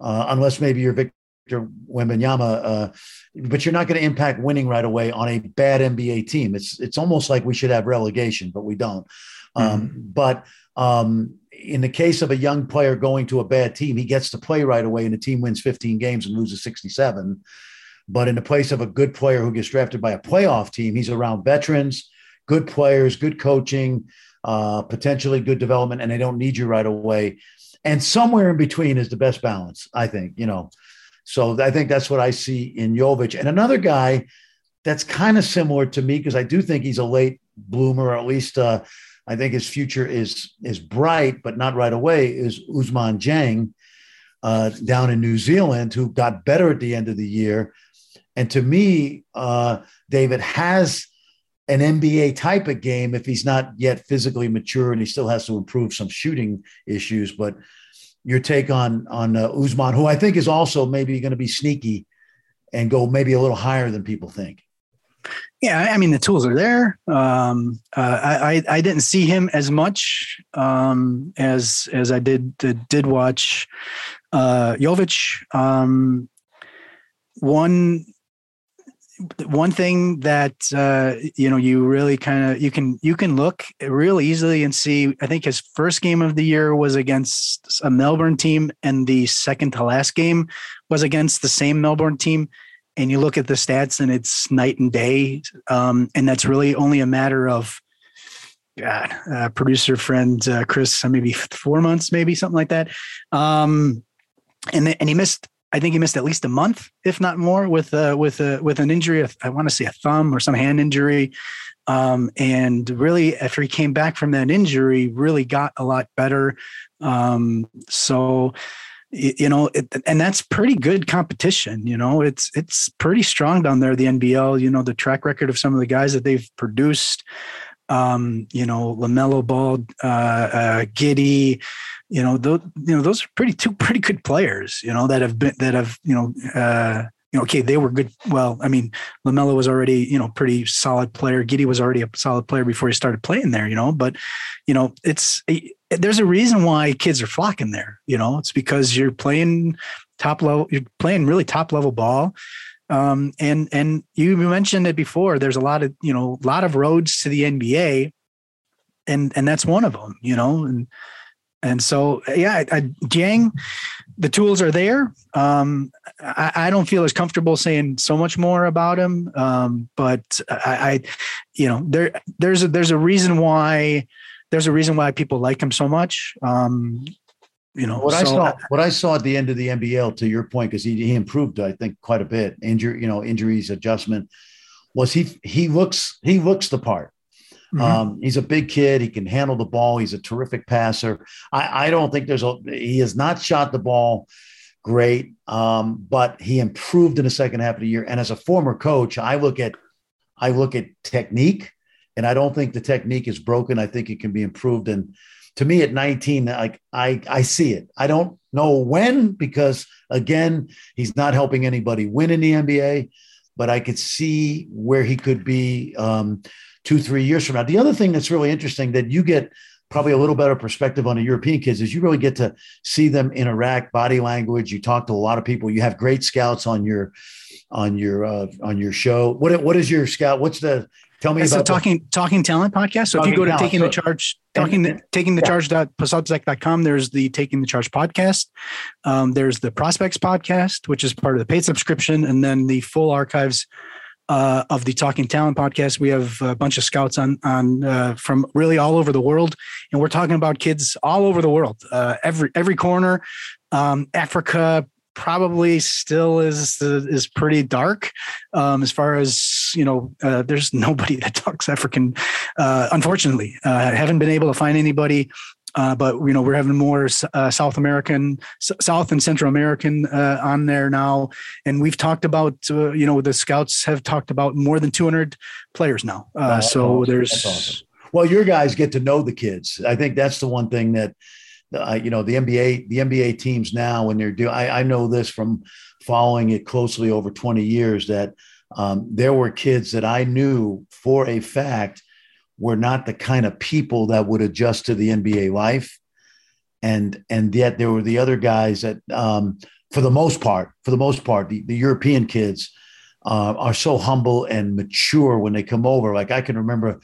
uh, unless maybe you're Victor Wembanyama, uh, but you're not going to impact winning right away on a bad N B A team. It's it's almost like we should have relegation, but we don't. Um, mm-hmm. But um, in the case of a young player going to a bad team, he gets to play right away and the team wins fifteen games and loses sixty-seven. But in the place of a good player who gets drafted by a playoff team, he's around veterans, good players, good coaching, uh, potentially good development, and they don't need you right away. And somewhere in between is the best balance, I think, you know. So I think that's what I see in Jovic. And another guy that's kind of similar to me, because I do think he's a late bloomer, or at least uh, – I think his future is is bright, but not right away, is Ousmane Dieng uh, down in New Zealand, who got better at the end of the year. And to me, uh, David has an N B A type of game if he's not yet physically mature and he still has to improve some shooting issues. But your take on, on uh, Ousmane, who I think is also maybe going to be sneaky and go maybe a little higher than people think. Yeah, I mean, the tools are there. Um, uh, I, I didn't see him as much um, as as I did did watch uh, Jovic. Um, one one thing that uh, you know you really kind of you can you can look real easily and see. I think his first game of the year was against a Melbourne team, and the second to last game was against the same Melbourne team. And you look at the stats and it's night and day. Um, and that's really only a matter of, God, uh, producer friend uh, Chris, uh, maybe four months, maybe something like that. Um, and th- and he missed, I think he missed at least a month, if not more, with uh, with uh, with an injury. I want to say a thumb or some hand injury. Um, and really, after he came back from that injury, really got a lot better. Um, so... you know, it, and that's pretty good competition. You know, it's, it's pretty strong down there, the N B L, you know, the track record of some of the guys that they've produced, um, you know, LaMelo Ball, uh, uh, Giddy, you know, those, you know, those are pretty two pretty good players, you know, that have been, that have, you know, uh, you know, okay, they were good. Well, I mean, LaMelo was already, you know, pretty solid player. Giddy was already a solid player before he started playing there, you know, but, you know, it's, there's a reason why kids are flocking there, you know, it's because you're playing top level, you're playing really top level ball. Um, and, and you mentioned it before, there's a lot of, you know, a lot of roads to the N B A, and, and that's one of them, you know, and, and so, yeah, I, I, Dieng, the tools are there. Um, I, I don't feel as comfortable saying so much more about him. Um, but I, I, you know, there, there's a, there's a reason why, there's a reason why people like him so much. Um, you know, what so I saw, I, what I saw at the end of the N B L, to your point, because he, he improved, I think, quite a bit. Injury, you know, injuries, adjustment, was he, he looks, he looks the part. Mm-hmm. Um, he's a big kid. He can handle the ball. He's a terrific passer. I, I don't think there's a, he has not shot the ball great, um, but he improved in the second half of the year. And as a former coach, I look at, I look at technique. And I don't think the technique is broken. I think it can be improved. And to me, at nineteen, like I, I see it. I don't know when, because again, he's not helping anybody win in the N B A, but I could see where he could be um, two, three years from now. The other thing that's really interesting that you get probably a little better perspective on the European kids is you really get to see them interact, body language. You talk to a lot of people. You have great scouts on your, on your, uh, on your show. What, what is your scout? What's the, Tell me That's about the talking the, talking talent podcast. So if you go to talent. taking the charge, talking the, taking the yeah. charge dot substack dot com, there's the Taking the Charge podcast. Um, there's the Prospects podcast, which is part of the paid subscription, and then the full archives uh, of the Talking Talent podcast. We have a bunch of scouts on on uh, from really all over the world, and we're talking about kids all over the world, uh, every every corner, um, Africa. Probably still is is pretty dark um, as far as, you know, uh, there's nobody that talks African, uh, unfortunately. I uh, haven't been able to find anybody, uh, but, you know, we're having more uh, South American, South and Central American uh, on there now. And we've talked about, uh, you know, the scouts have talked about more than two hundred players now. Uh, so awesome. There's. Awesome. Well, your guys get to know the kids. I think that's the one thing that. Uh, you know, the N B A, the N B A teams now, when they're doing, I know this from following it closely over twenty years, that um, there were kids that I knew for a fact were not the kind of people that would adjust to the N B A life. And, and yet there were the other guys that um, for the most part, for the most part, the, the European kids uh, are so humble and mature when they come over. Like I can remember,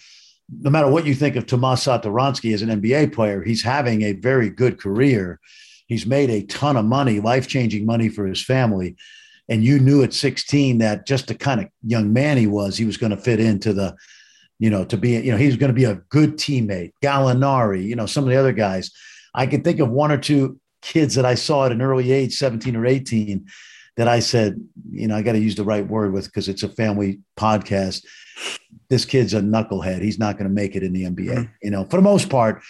no matter what you think of Tomas Satoransky as an N B A player, he's having a very good career. He's made a ton of money, life-changing money for his family. And you knew at sixteen that just the kind of young man he was, he was going to fit into the, you know, to be, you know, he was going to be a good teammate. Gallinari, you know, some of the other guys. I can think of one or two kids that I saw at an early age, seventeen or eighteen, that I said, you know, I got to use the right word with, because it's a family podcast. This kid's a knucklehead. He's not going to make it in the N B A, mm-hmm. you know, for the most part.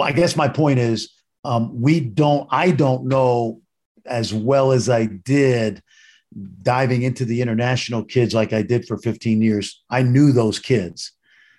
I guess my point is um, we don't, I don't know as well as I did diving into the international kids like I did for fifteen years. I knew those kids.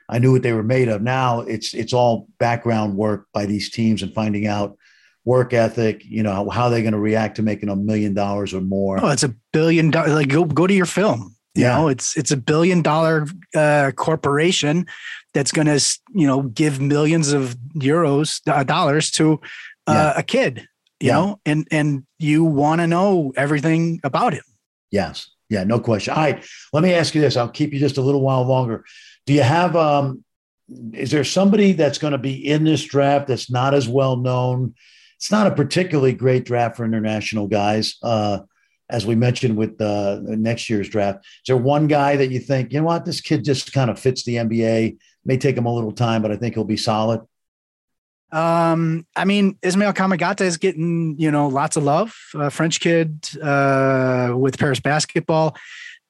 I knew what they were made of. Now it's, it's all background work by these teams and finding out work ethic, you know, how they're going to react to making a million dollars or more. Oh, it's a billion dollars. Like go, go to your film. You yeah. know, it's, it's a billion dollar uh, corporation that's going to, you know, give millions of euros uh, dollars to uh, yeah. a kid, you yeah. know, and, and you want to know everything about him. Yes. Yeah. No question. All right. Let me ask you this. I'll keep you just a little while longer. Do you have, um, is there somebody that's going to be in this draft that's not as well known? It's not a particularly great draft for international guys. Uh, as we mentioned with uh, next year's draft, is there one guy that you think, you know what, this kid just kind of fits the N B A, may take him a little time, but I think he'll be solid. Um, I mean, Ismail Kamagata is getting, you know, lots of love, uh, French kid uh, with Paris basketball.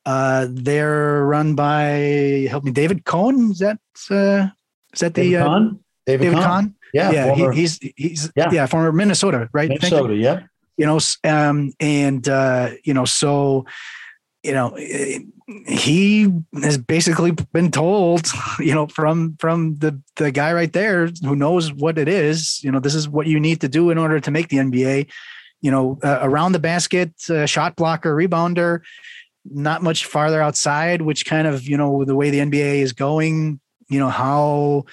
Uh, they're run by, help me, David Cohn. Is that, uh, is that David the, Cohn? Uh, David, David Cohn? Cohn? Yeah. Yeah. Former, he, he's, he's yeah. yeah. Former Minnesota, right? Minnesota. Yeah. you know, um, and, uh, you know, so, you know, it, he has basically been told, you know, from, from the, the guy right there who knows what it is, you know, this is what you need to do in order to make the N B A, you know, uh, around the basket, uh, shot blocker, rebounder, not much farther outside, which kind of, you know, the way the N B A is going, you know, how,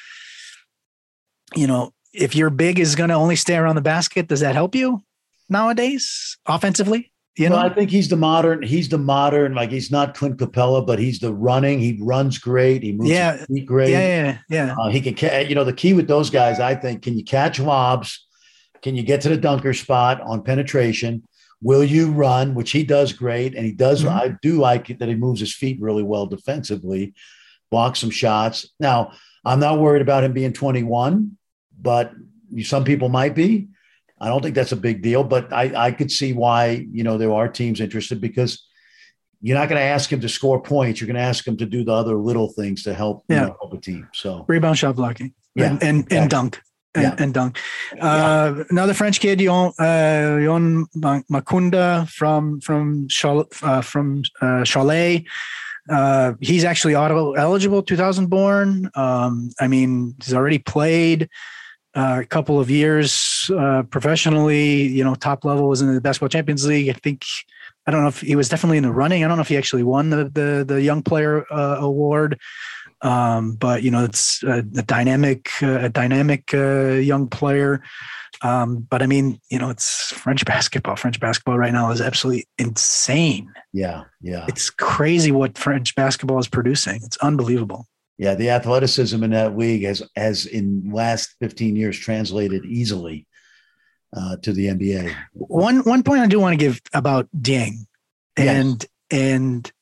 you know, if your big is going to only stay around the basket, does that help you nowadays offensively? You know, well, I think he's the modern, he's the modern, like he's not Clint Capella, but he's the running, he runs great. He moves yeah, great. Yeah, yeah, yeah. Uh, he can, you know, the key with those guys, I think, can you catch lobs? Can you get to the dunker spot on penetration? Will you run, which he does great. And he does, mm-hmm. I do like it that he moves his feet really well defensively, blocks some shots. Now, I'm not worried about him being twenty-one, but some people might be. I don't think that's a big deal, but I, I could see why, you know, there are teams interested because you're not going to ask him to score points. You're going to ask him to do the other little things to help, yeah. you know, help a team. So rebound, shot blocking, yeah, and and, exactly. and dunk, and, yeah. and dunk. Uh, yeah. Another French kid, Yon uh, Yon Makunda from from Chal- uh, from uh, Cholet. Uh, he's actually auto eligible, two thousand born. Um, I mean, he's already played. Uh, a couple of years uh, professionally, you know, top level, was in the Basketball Champions League. I think, I don't know if he was definitely in the running. I don't know if he actually won the the, the Young Player uh, Award, um, but you know, it's a, a dynamic, uh, a dynamic uh, young player. Um, but I mean, you know, it's French basketball. French basketball right now is absolutely insane. Yeah, yeah, it's crazy what French basketball is producing. It's unbelievable. Yeah, the athleticism in that league has, has in last fifteen years translated easily uh, to the N B A. One one point I do want to give about Dieng, and yes. and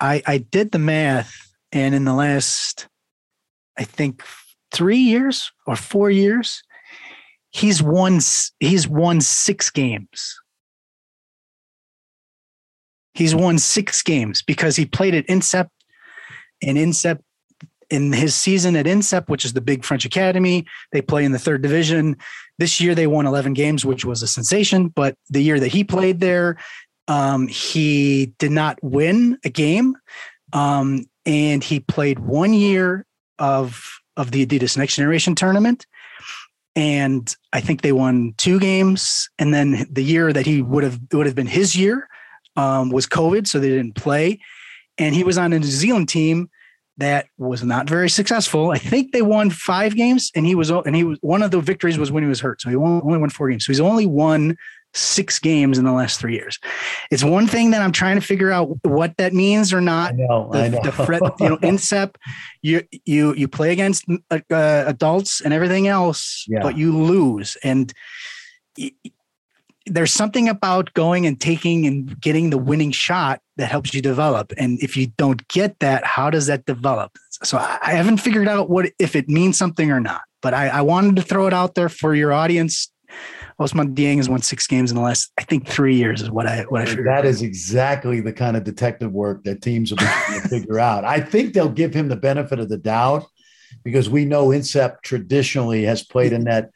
I I did the math, and in the last, I think three years or four years, he's won he's won six games. He's won six games because he played at INSEP, and INSEP. In his season at INSEP, which is the big French academy, they play in the third division. This year they won eleven games, which was a sensation. But the year that he played there, um, he did not win a game. Um, and he played one year of, of the Adidas Next Generation tournament. And I think they won two games. And then the year that he would have, would have been his year um, was COVID. So they didn't play. And he was on a New Zealand team that was not very successful. I think they won five games, and he was and he was one of the victories was when he was hurt. So he only won four games. So he's only won six games in the last three years. It's one thing that I'm trying to figure out what that means or not. I know, the, I know. The fret, you know, INSEP, you you you play against uh, adults and everything else, yeah. but you lose. And there's something about going and taking and getting the winning shot that helps you develop. And if you don't get that, how does that develop? So I haven't figured out what, if it means something or not, but I, I wanted to throw it out there for your audience. Ousmane Dieng has won six games in the last, I think three years is what I, what I figured that out. Is exactly the kind of detective work that teams will be trying to figure out. I think they'll give him the benefit of the doubt because we know INSEP traditionally has played in that,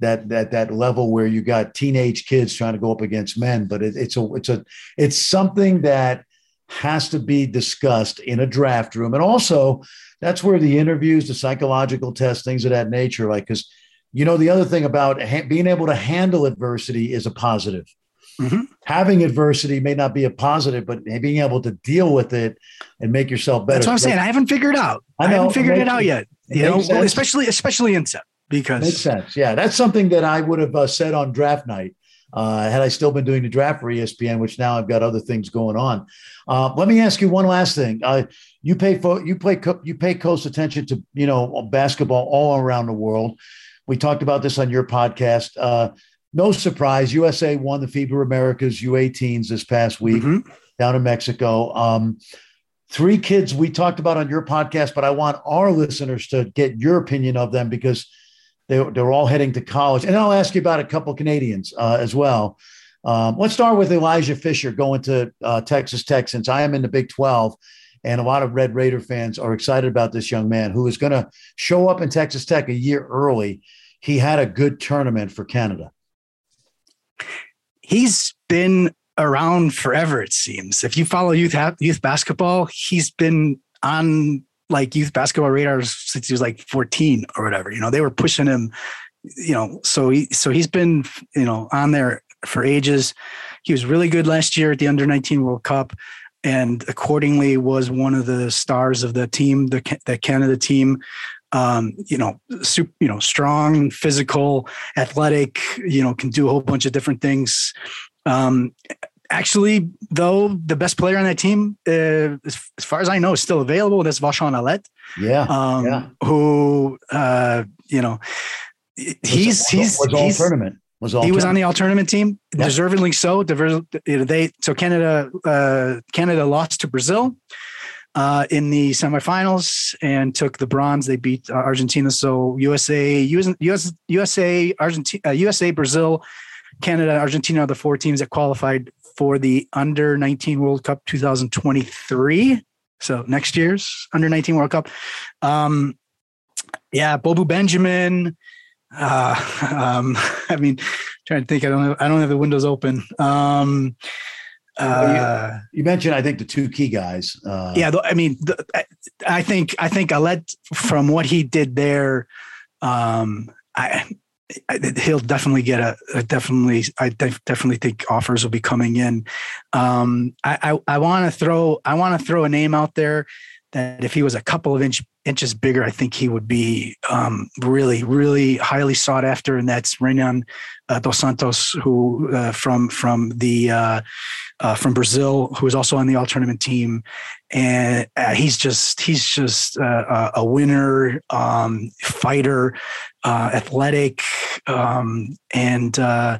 that that that level where you got teenage kids trying to go up against men, but it, it's a it's a it's something that has to be discussed in a draft room, and also that's where the interviews, the psychological tests, things of that nature, like because you know the other thing about ha- being able to handle adversity is a positive. Mm-hmm. Having adversity may not be a positive, but being able to deal with it and make yourself better. That's what I'm saying. Like, I haven't figured out. I, know, I haven't figured it, makes, it out yet. You know, well, especially especially in set. Because makes sense. Yeah, that's something that I would have uh, said on draft night uh, had I still been doing the draft for E S P N, which now I've got other things going on. Uh, let me ask you one last thing. Uh, you pay fo- you play co- you pay close attention to, you know, basketball all around the world. We talked about this on your podcast. Uh, no surprise, U S A won the FIBA Americas U eighteens this past week, mm-hmm. down in Mexico. Um, three kids we talked about on your podcast, but I want our listeners to get your opinion of them because They, they're all heading to college. And I'll ask you about a couple of Canadians uh, as well. Um, let's start with Elijah Fisher going to uh, Texas Tech, since I am in the Big twelve. And a lot of Red Raider fans are excited about this young man who is going to show up in Texas Tech a year early. He had a good tournament for Canada. he's been around forever, it seems. If you follow youth ha- youth basketball, he's been on like youth basketball radars since he was like fourteen or whatever. You know, they were pushing him, you know, so he, so he's been, you know, on there for ages. He was really good last year at the under nineteen World Cup, and accordingly was one of the stars of the team, the, the Canada team. Um, you know, super, you know, strong, physical, athletic, you know, can do a whole bunch of different things. Um, actually, though, the best player on that team, uh, as, as far as I know, is still available. That's Vachean Alet. Yeah. Um, yeah. Who, uh, you know, he's, was, he's, was all he's, tournament. Was all he tournament. was on the all tournament team, yeah. deservedly so. They, so Canada, uh, Canada lost to Brazil Uh, in the semifinals and took the bronze. They beat uh, Argentina. So U S A, U S, USA, Argentina, uh, U S A, Brazil, Canada, Argentina are the four teams that qualified for the under nineteen World Cup twenty twenty-three. So next year's under nineteen World Cup. Um, yeah, Bobu Benjamin. Uh, um, I mean, I'm trying to think. I don't have, I don't have the windows open. Um, Uh, you, you mentioned, I think, the two key guys. Uh, yeah, I mean, the, I think I think Alet, from what he did there, um, I, I, he'll definitely get a, a definitely. I def, definitely think offers will be coming in. Um, I I, I want to throw I want to throw a name out there that if he was a couple of inch, inches bigger, I think he would be um, really, really highly sought after. And that's Renan uh, Dos Santos, who uh, from from the uh, uh, from Brazil, who is also on the all tournament team. And uh, he's just he's just uh, a winner, um, fighter, uh, athletic, um, and uh,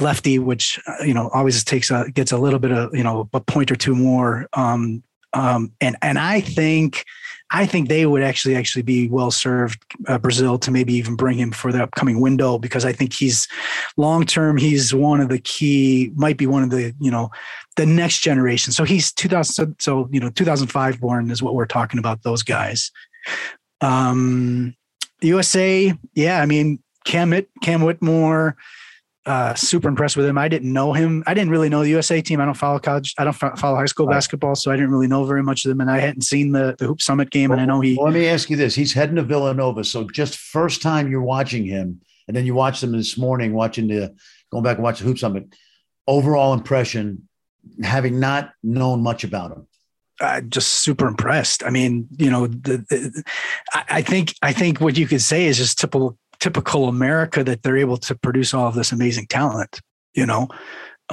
lefty, which you know always takes a, gets a little bit of you know a point or two more. Um, Um, and, and I think, I think they would actually, actually be well served uh, Brazil to maybe even bring him for the upcoming window, because I think he's long-term, he's one of the key, might be one of the, you know, the next generation. So he's two thousand, so, so you know, two thousand five born is what we're talking about, those guys. Um, U S A. Yeah. I mean, Cam, Cam Whitmore, Uh, super impressed with him. I didn't know him. I didn't really know the U S A team. I don't follow college. I don't follow high school basketball, so I didn't really know very much of them. And I hadn't seen the, the Hoop Summit game. Well, and I know he. Well, let me ask you this: he's heading to Villanova, so just first time you're watching him, and then you watched him this morning, watching the going back and watching the Hoop Summit. Overall impression, having not known much about him. Uh, just super impressed. I mean, you know, the, the, I, I think I think what you could say is just typical. typical America, that they're able to produce all of this amazing talent, you know,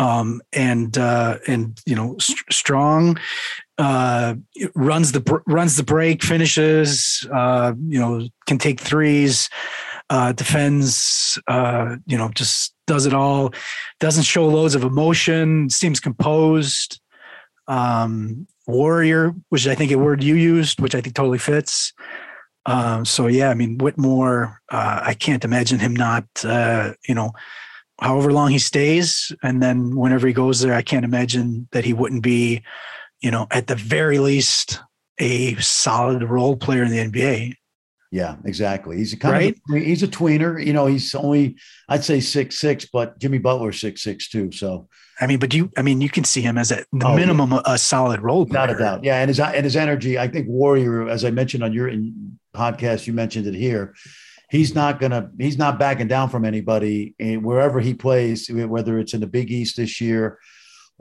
um, and, uh, and, you know, st- strong, uh, runs the, runs the break, finishes, uh, you know, can take threes, uh, defends, uh, you know, just does it all, doesn't show loads of emotion, seems composed, um, warrior, which I think a word you used, which I think totally fits. Um, so, yeah, I mean, Whitmore, uh, I can't imagine him not, uh, you know, however long he stays. And then whenever he goes there, I can't imagine that he wouldn't be, you know, at the very least, a solid role player in the N B A. Yeah, exactly. He's a kind right? of, he's a tweener, you know, he's only, I'd say six, six, but Jimmy Butler's six, six, too. So, I mean, but you, I mean, you can see him as a the oh, minimum, yeah. a solid role player. Not a doubt. Yeah. And his, and his energy, I think Warrior, as I mentioned on your in, podcast, you mentioned it here. He's not going to, he's not backing down from anybody, and wherever he plays, whether it's in the Big East this year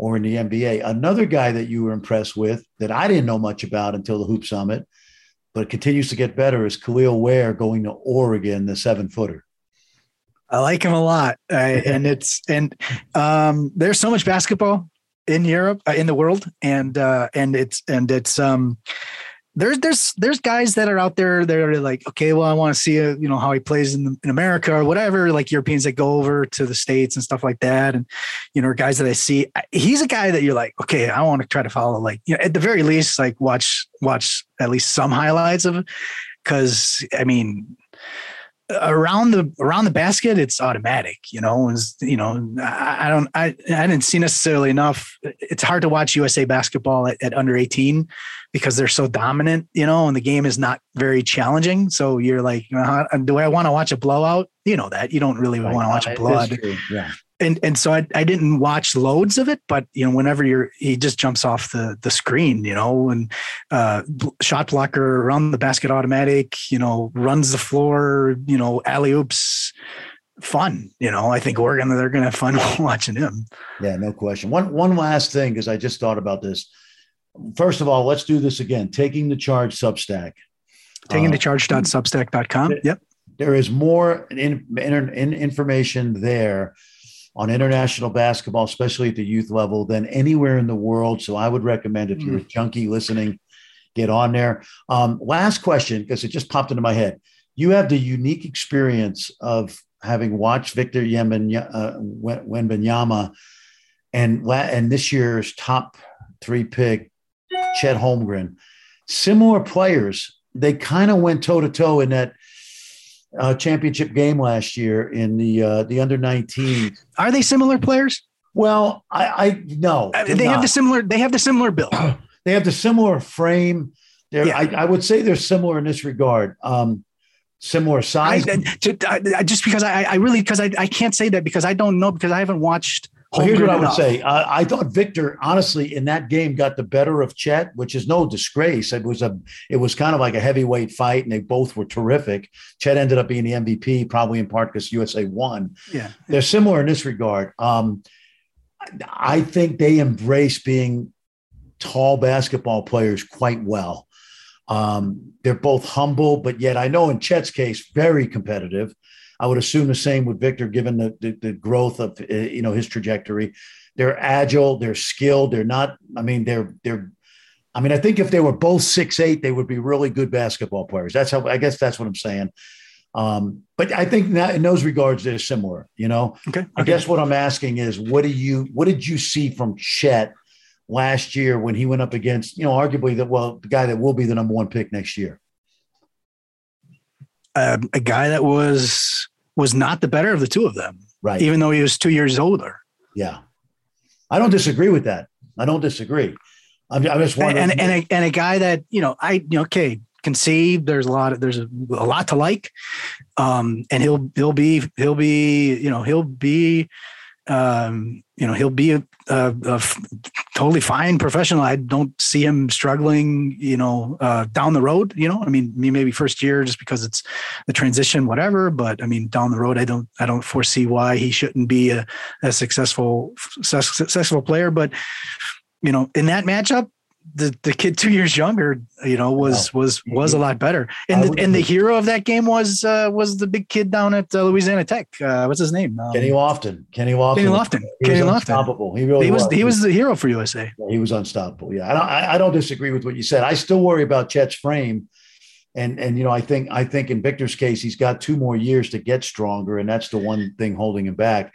or in the N B A. Another guy that you were impressed with that I didn't know much about until the Hoop Summit, but continues to get better, is Khalil Ware going to Oregon, the seven footer. I like him a lot. I, and it's, and um, there's so much basketball in Europe, uh, in the world. And, uh, and it's, and it's, um, there's, there's, there's guys that are out there that are like, okay, well, I want to see, uh, you know, how he plays in, in America or whatever, like Europeans that go over to the States and stuff like that. And, you know, guys that I see, he's a guy that you're like, okay, I want to try to follow, like, you know, at the very least, like watch, watch at least some highlights of it. Cause I mean, around the, around the basket, it's automatic, you know, it's, you know, I, I don't, I, I didn't see necessarily enough. It's hard to watch U S A basketball at, at under eighteen, because they're so dominant, you know, and the game is not very challenging. So you're like, do I want to watch a blowout? You know that. You don't really right. want to watch a blowout. Yeah. And and so I, I didn't watch loads of it, but, you know, whenever you're, he just jumps off the the screen, you know, and uh, shot blocker, around the basket automatic, you know, runs the floor, you know, alley-oops, fun. You know, I think Oregon, they're going to have fun watching him. Yeah, no question. One, one last thing, because I just thought about this. First of all, let's do this again. Taking the Charge Substack. taking the charge dot substack dot com. Uh, yep. There is more in, in, in information there on international basketball, especially at the youth level, than anywhere in the world. So I would recommend, if you're a junkie listening, get on there. Um, last question, because it just popped into my head. You have the unique experience of having watched Victor Wembanyama and, and this year's top three pick, Chet Holmgren. Similar players, they kind of went toe-to-toe in that Uh, championship game last year in the uh, the under nineteen. Are they similar players? Well, I, I no. Uh, they not. have the similar. They have the similar build. They have the similar frame. They're, yeah. I, I would say they're similar in this regard. Um, similar size. I, I, I, just because I, I really because I, I can't say that because I don't know because I haven't watched. Well, here's what I would enough. say. Uh, I thought Victor, honestly, in that game got the better of Chet, which is no disgrace. It was a, it was kind of like a heavyweight fight, and they both were terrific. Chet ended up being the M V P, probably in part because U S A won. Yeah, they're similar in this regard. Um, I think they embrace being tall basketball players quite well. Um, they're both humble, but yet I know in Chet's case, very competitive. I would assume the same with Victor, given the, the, the growth of, uh, you know, his trajectory. They're agile, they're skilled. They're not, I mean, they're, they're, I mean, I think if they were both six eight, they would be really good basketball players. That's how, I guess that's what I'm saying. Um, but I think that in those regards, they're similar, you know, okay. I okay. guess what I'm asking is, what do you, what did you see from Chet last year when he went up against, you know, arguably that, well, the guy that will be the number one pick next year? Uh, a guy that was was not the better of the two of them, right? Even though he was two years older. Yeah, I don't disagree with that. I don't disagree. I'm, I'm just wondering. And and, and, a, and a guy that you know, I you know, okay, can see there's a lot of, there's a, a lot to like, um, and he'll he'll be he'll be you know he'll be um, you know he'll be a, a, a totally fine professional. I don't see him struggling, you know, uh, down the road, you know, I mean, maybe first year just because it's the transition, whatever, but I mean, down the road, I don't, I don't foresee why he shouldn't be a, a successful, successful player. But, you know, in that matchup, the, the kid two years younger, you know, was, wow. was, was a lot better. And, the, and the hero of that game was, uh, was the big kid down at uh, Louisiana Tech. Uh, what's his name? Um, Kenny Lofton. Kenny Lofton. Kenny Lofton. He Kenny was unstoppable. He really he was, was. He was the hero for U S A. Yeah, he was unstoppable. Yeah. I don't, I, I don't disagree with what you said. I still worry about Chet's frame. And, and, you know, I think, I think in Victor's case, he's got two more years to get stronger. And that's the one thing holding him back.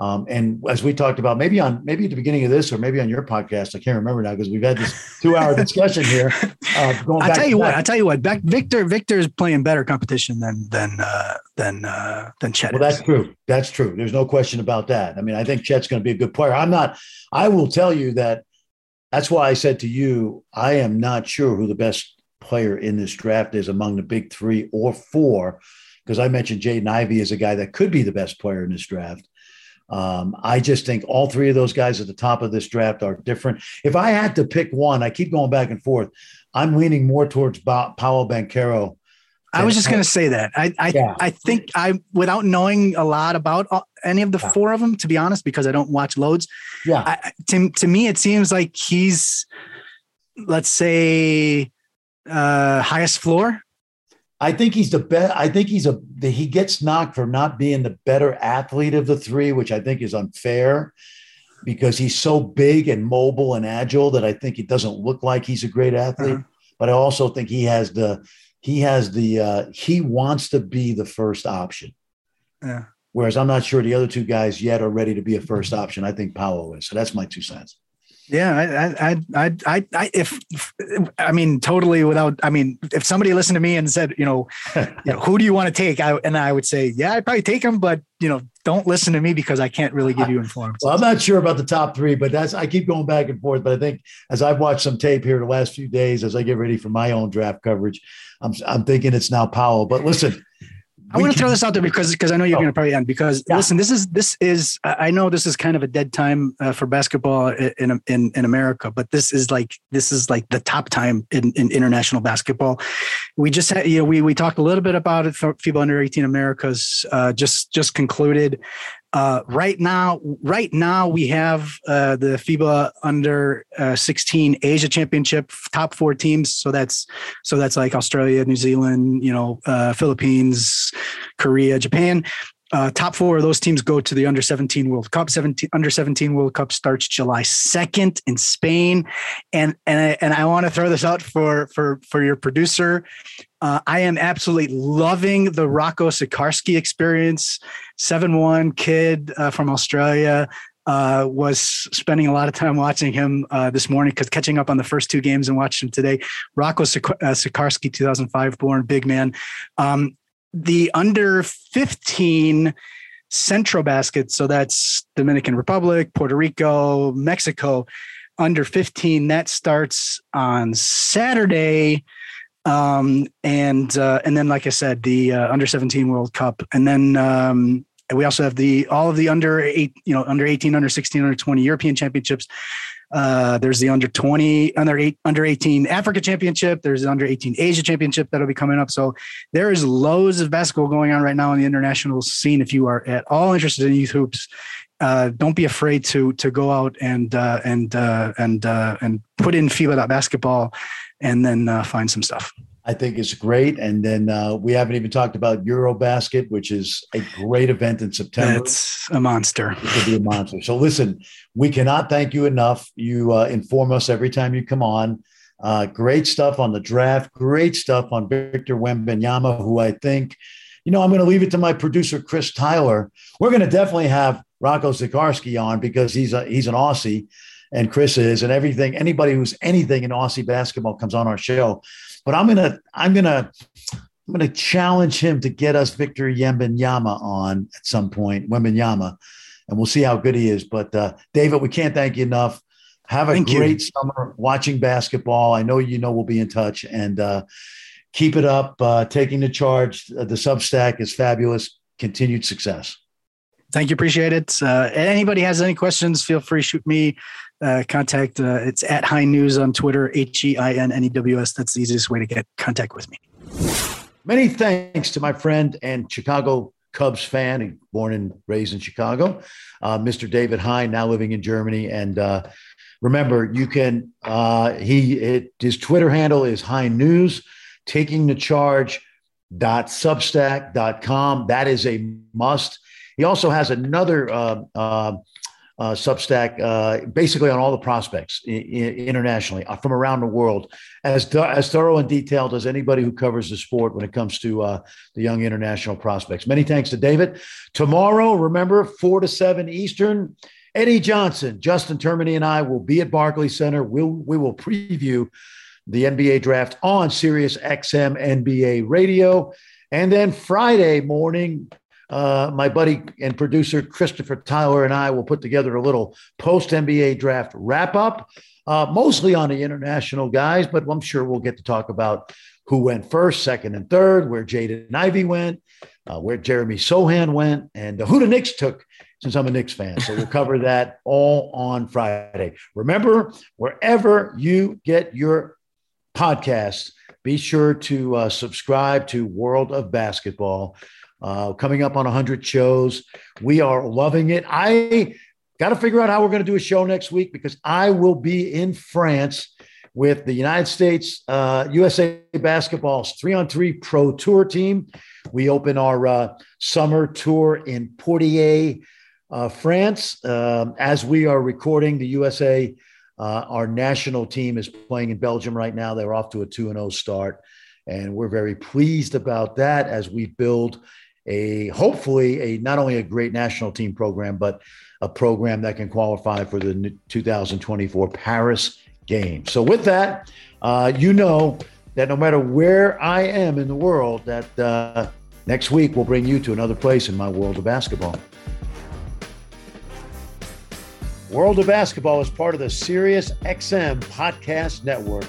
Um, and as we talked about, maybe on maybe at the beginning of this, or maybe on your podcast, I can't remember now because we've had this two-hour discussion here. Uh, going I'll back tell you what. I'll tell you what. Back, Victor, Victor is playing better competition than than uh, than uh, than Chet. Well, is. that's true. That's true. There's no question about that. I mean, I think Chet's going to be a good player. I'm not. I will tell you that. That's why I said to you, I am not sure who the best player in this draft is among the big three or four, because I mentioned Jaden Ivey as a guy that could be the best player in this draft. Um, I just think all three of those guys at the top of this draft are different. If I had to pick one, I keep going back and forth. I'm leaning more towards ba- Paolo Banchero. I was just going to say that. I I, yeah. I think I, without knowing a lot about any of the yeah. four of them, to be honest, because I don't watch loads. Yeah. I, to, to me, it seems like he's, let's say, uh, highest floor. I think he's the best. I think he's a, he gets knocked for not being the better athlete of the three, which I think is unfair because he's so big and mobile and agile that I think it doesn't look like he's a great athlete, uh-huh. but I also think he has the, he has the, uh, he wants to be the first option. Yeah. Whereas I'm not sure the other two guys yet are ready to be a first option. I think Paolo is. So that's my two cents. Yeah, I, I, I, I, I, if, I mean, totally without, I mean, if somebody listened to me and said, you know, you know who do you want to take? I, and I would say, yeah, I'd probably take him, but, you know, don't listen to me because I can't really give you informed. Well, I'm not sure about the top three, but that's, I keep going back and forth. But I think as I've watched some tape here the last few days, as I get ready for my own draft coverage, I'm, I'm thinking it's now Powell, but listen, I want to throw this out there because because I know you're oh. going to probably end because yeah. listen, this is this is I know this is kind of a dead time uh, for basketball in, in in America, but this is like this is like the top time in, in international basketball. We just had, you know we we talked a little bit about it. FIBA Under eighteen Americas uh, just just concluded. Uh, right now, right now we have uh, the FIBA Under uh, sixteen Asia Championship, top four teams. So that's so that's like Australia, New Zealand, you know, uh, Philippines, Korea, Japan. Uh, top four of those teams go to the Under seventeen World Cup. seventeen Under seventeen World Cup starts July second in Spain, and and I, and I want to throw this out for for for your producer. Uh, I am absolutely loving the Rocco Sikarski experience. seven one kid uh, from Australia. Uh, was spending a lot of time watching him uh, this morning because catching up on the first two games and watched him today. Rocco Sik- uh, Sikarski, two thousand five born, big man. Um, the under fifteen Centro Basket, so that's Dominican Republic, Puerto Rico, Mexico, under fifteen, that starts on Saturday. Um, and, uh, and then, like I said, the, uh, under seventeen World Cup. And then, um, we also have the, all of the under eight, you know, under eighteen, under sixteen, under twenty European championships. Uh, there's the under twenty, under eight, under eighteen Africa championship. There's the under eighteen Asia championship that'll be coming up. So there is loads of basketball going on right now in the international scene. If you are at all interested in youth hoops, Uh, don't be afraid to to go out and uh, and uh, and uh, and put in FIBA.basketball and then uh, find some stuff. I think it's great. And then uh, we haven't even talked about Eurobasket, which is a great event in September. It's a monster. It could be a monster. So listen, we cannot thank you enough. You uh, inform us every time you come on. Uh, great stuff on the draft. Great stuff on Victor Wembanyama, who I think, you know, I'm going to leave it to my producer, Chris Tyler. We're going to definitely have Rocco Sikarski on because he's a, he's an Aussie and Chris is, and everything, anybody who's anything in Aussie basketball comes on our show, but I'm going to, I'm going to, I'm going to challenge him to get us Victor Wembanyama on at some point, Wembanyama, and we'll see how good he is. But uh, David, we can't thank you enough. Have a thank great you. summer watching basketball. I know, you know, we'll be in touch and uh, keep it up. Uh, taking the charge. The Substack is fabulous. Continued success. Thank you. Appreciate it. Uh, anybody has any questions, feel free to shoot me, uh, contact. Uh, it's at Hine News on Twitter, H E I N N E W S. That's the easiest way to get contact with me. Many thanks to my friend and Chicago Cubs fan, born and raised in Chicago, uh, Mister David Hine, now living in Germany. And uh, remember, you can, uh, he it, his Twitter handle is Hine News, taking the charge dot substack dot com. That is a must. He also has another uh, uh, uh, Substack, uh, basically on all the prospects I- internationally uh, from around the world, as th- as thorough and detailed as anybody who covers the sport when it comes to uh, the young international prospects. Many thanks to David. Tomorrow, remember, four to seven Eastern. Eddie Johnson, Justin Termini, and I will be at Barclays Center. We'll, we will preview the N B A draft on Sirius X M N B A Radio, and then Friday morning. Uh, my buddy and producer, Christopher Tyler, and I will put together a little post-N B A draft wrap-up, uh, mostly on the international guys, but I'm sure we'll get to talk about who went first, second, and third, where Jaden Ivey went, uh, where Jeremy Sohan went, and who the Knicks took, since I'm a Knicks fan. So we'll cover that all on Friday. Remember, wherever you get your podcasts, be sure to uh, subscribe to World of Basketball. Uh, coming up on one hundred shows. We are loving it. I got to figure out how we're going to do a show next week because I will be in France with the United States uh, U S A Basketball's three on three Pro Tour team. We open our uh, summer tour in Poitiers, uh, France. Um, as we are recording, the U S A, uh, our national team is playing in Belgium right now. They're off to a two and oh start, and we're very pleased about that as we build a hopefully a not only a great national team program, but a program that can qualify for the two thousand twenty-four Paris Games. So with that, uh, you know that no matter where I am in the world, that uh, next week we'll bring you to another place in my world of basketball. World of Basketball is part of the Sirius X M Podcast Network.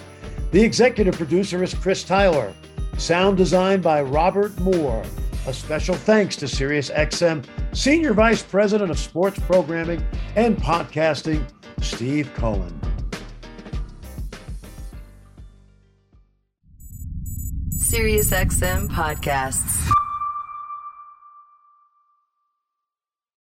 The executive producer is Chris Tyler. Sound design by Robert Moore. A special thanks to SiriusXM Senior Vice President of Sports Programming and Podcasting, Steve Cohen. SiriusXM Podcasts.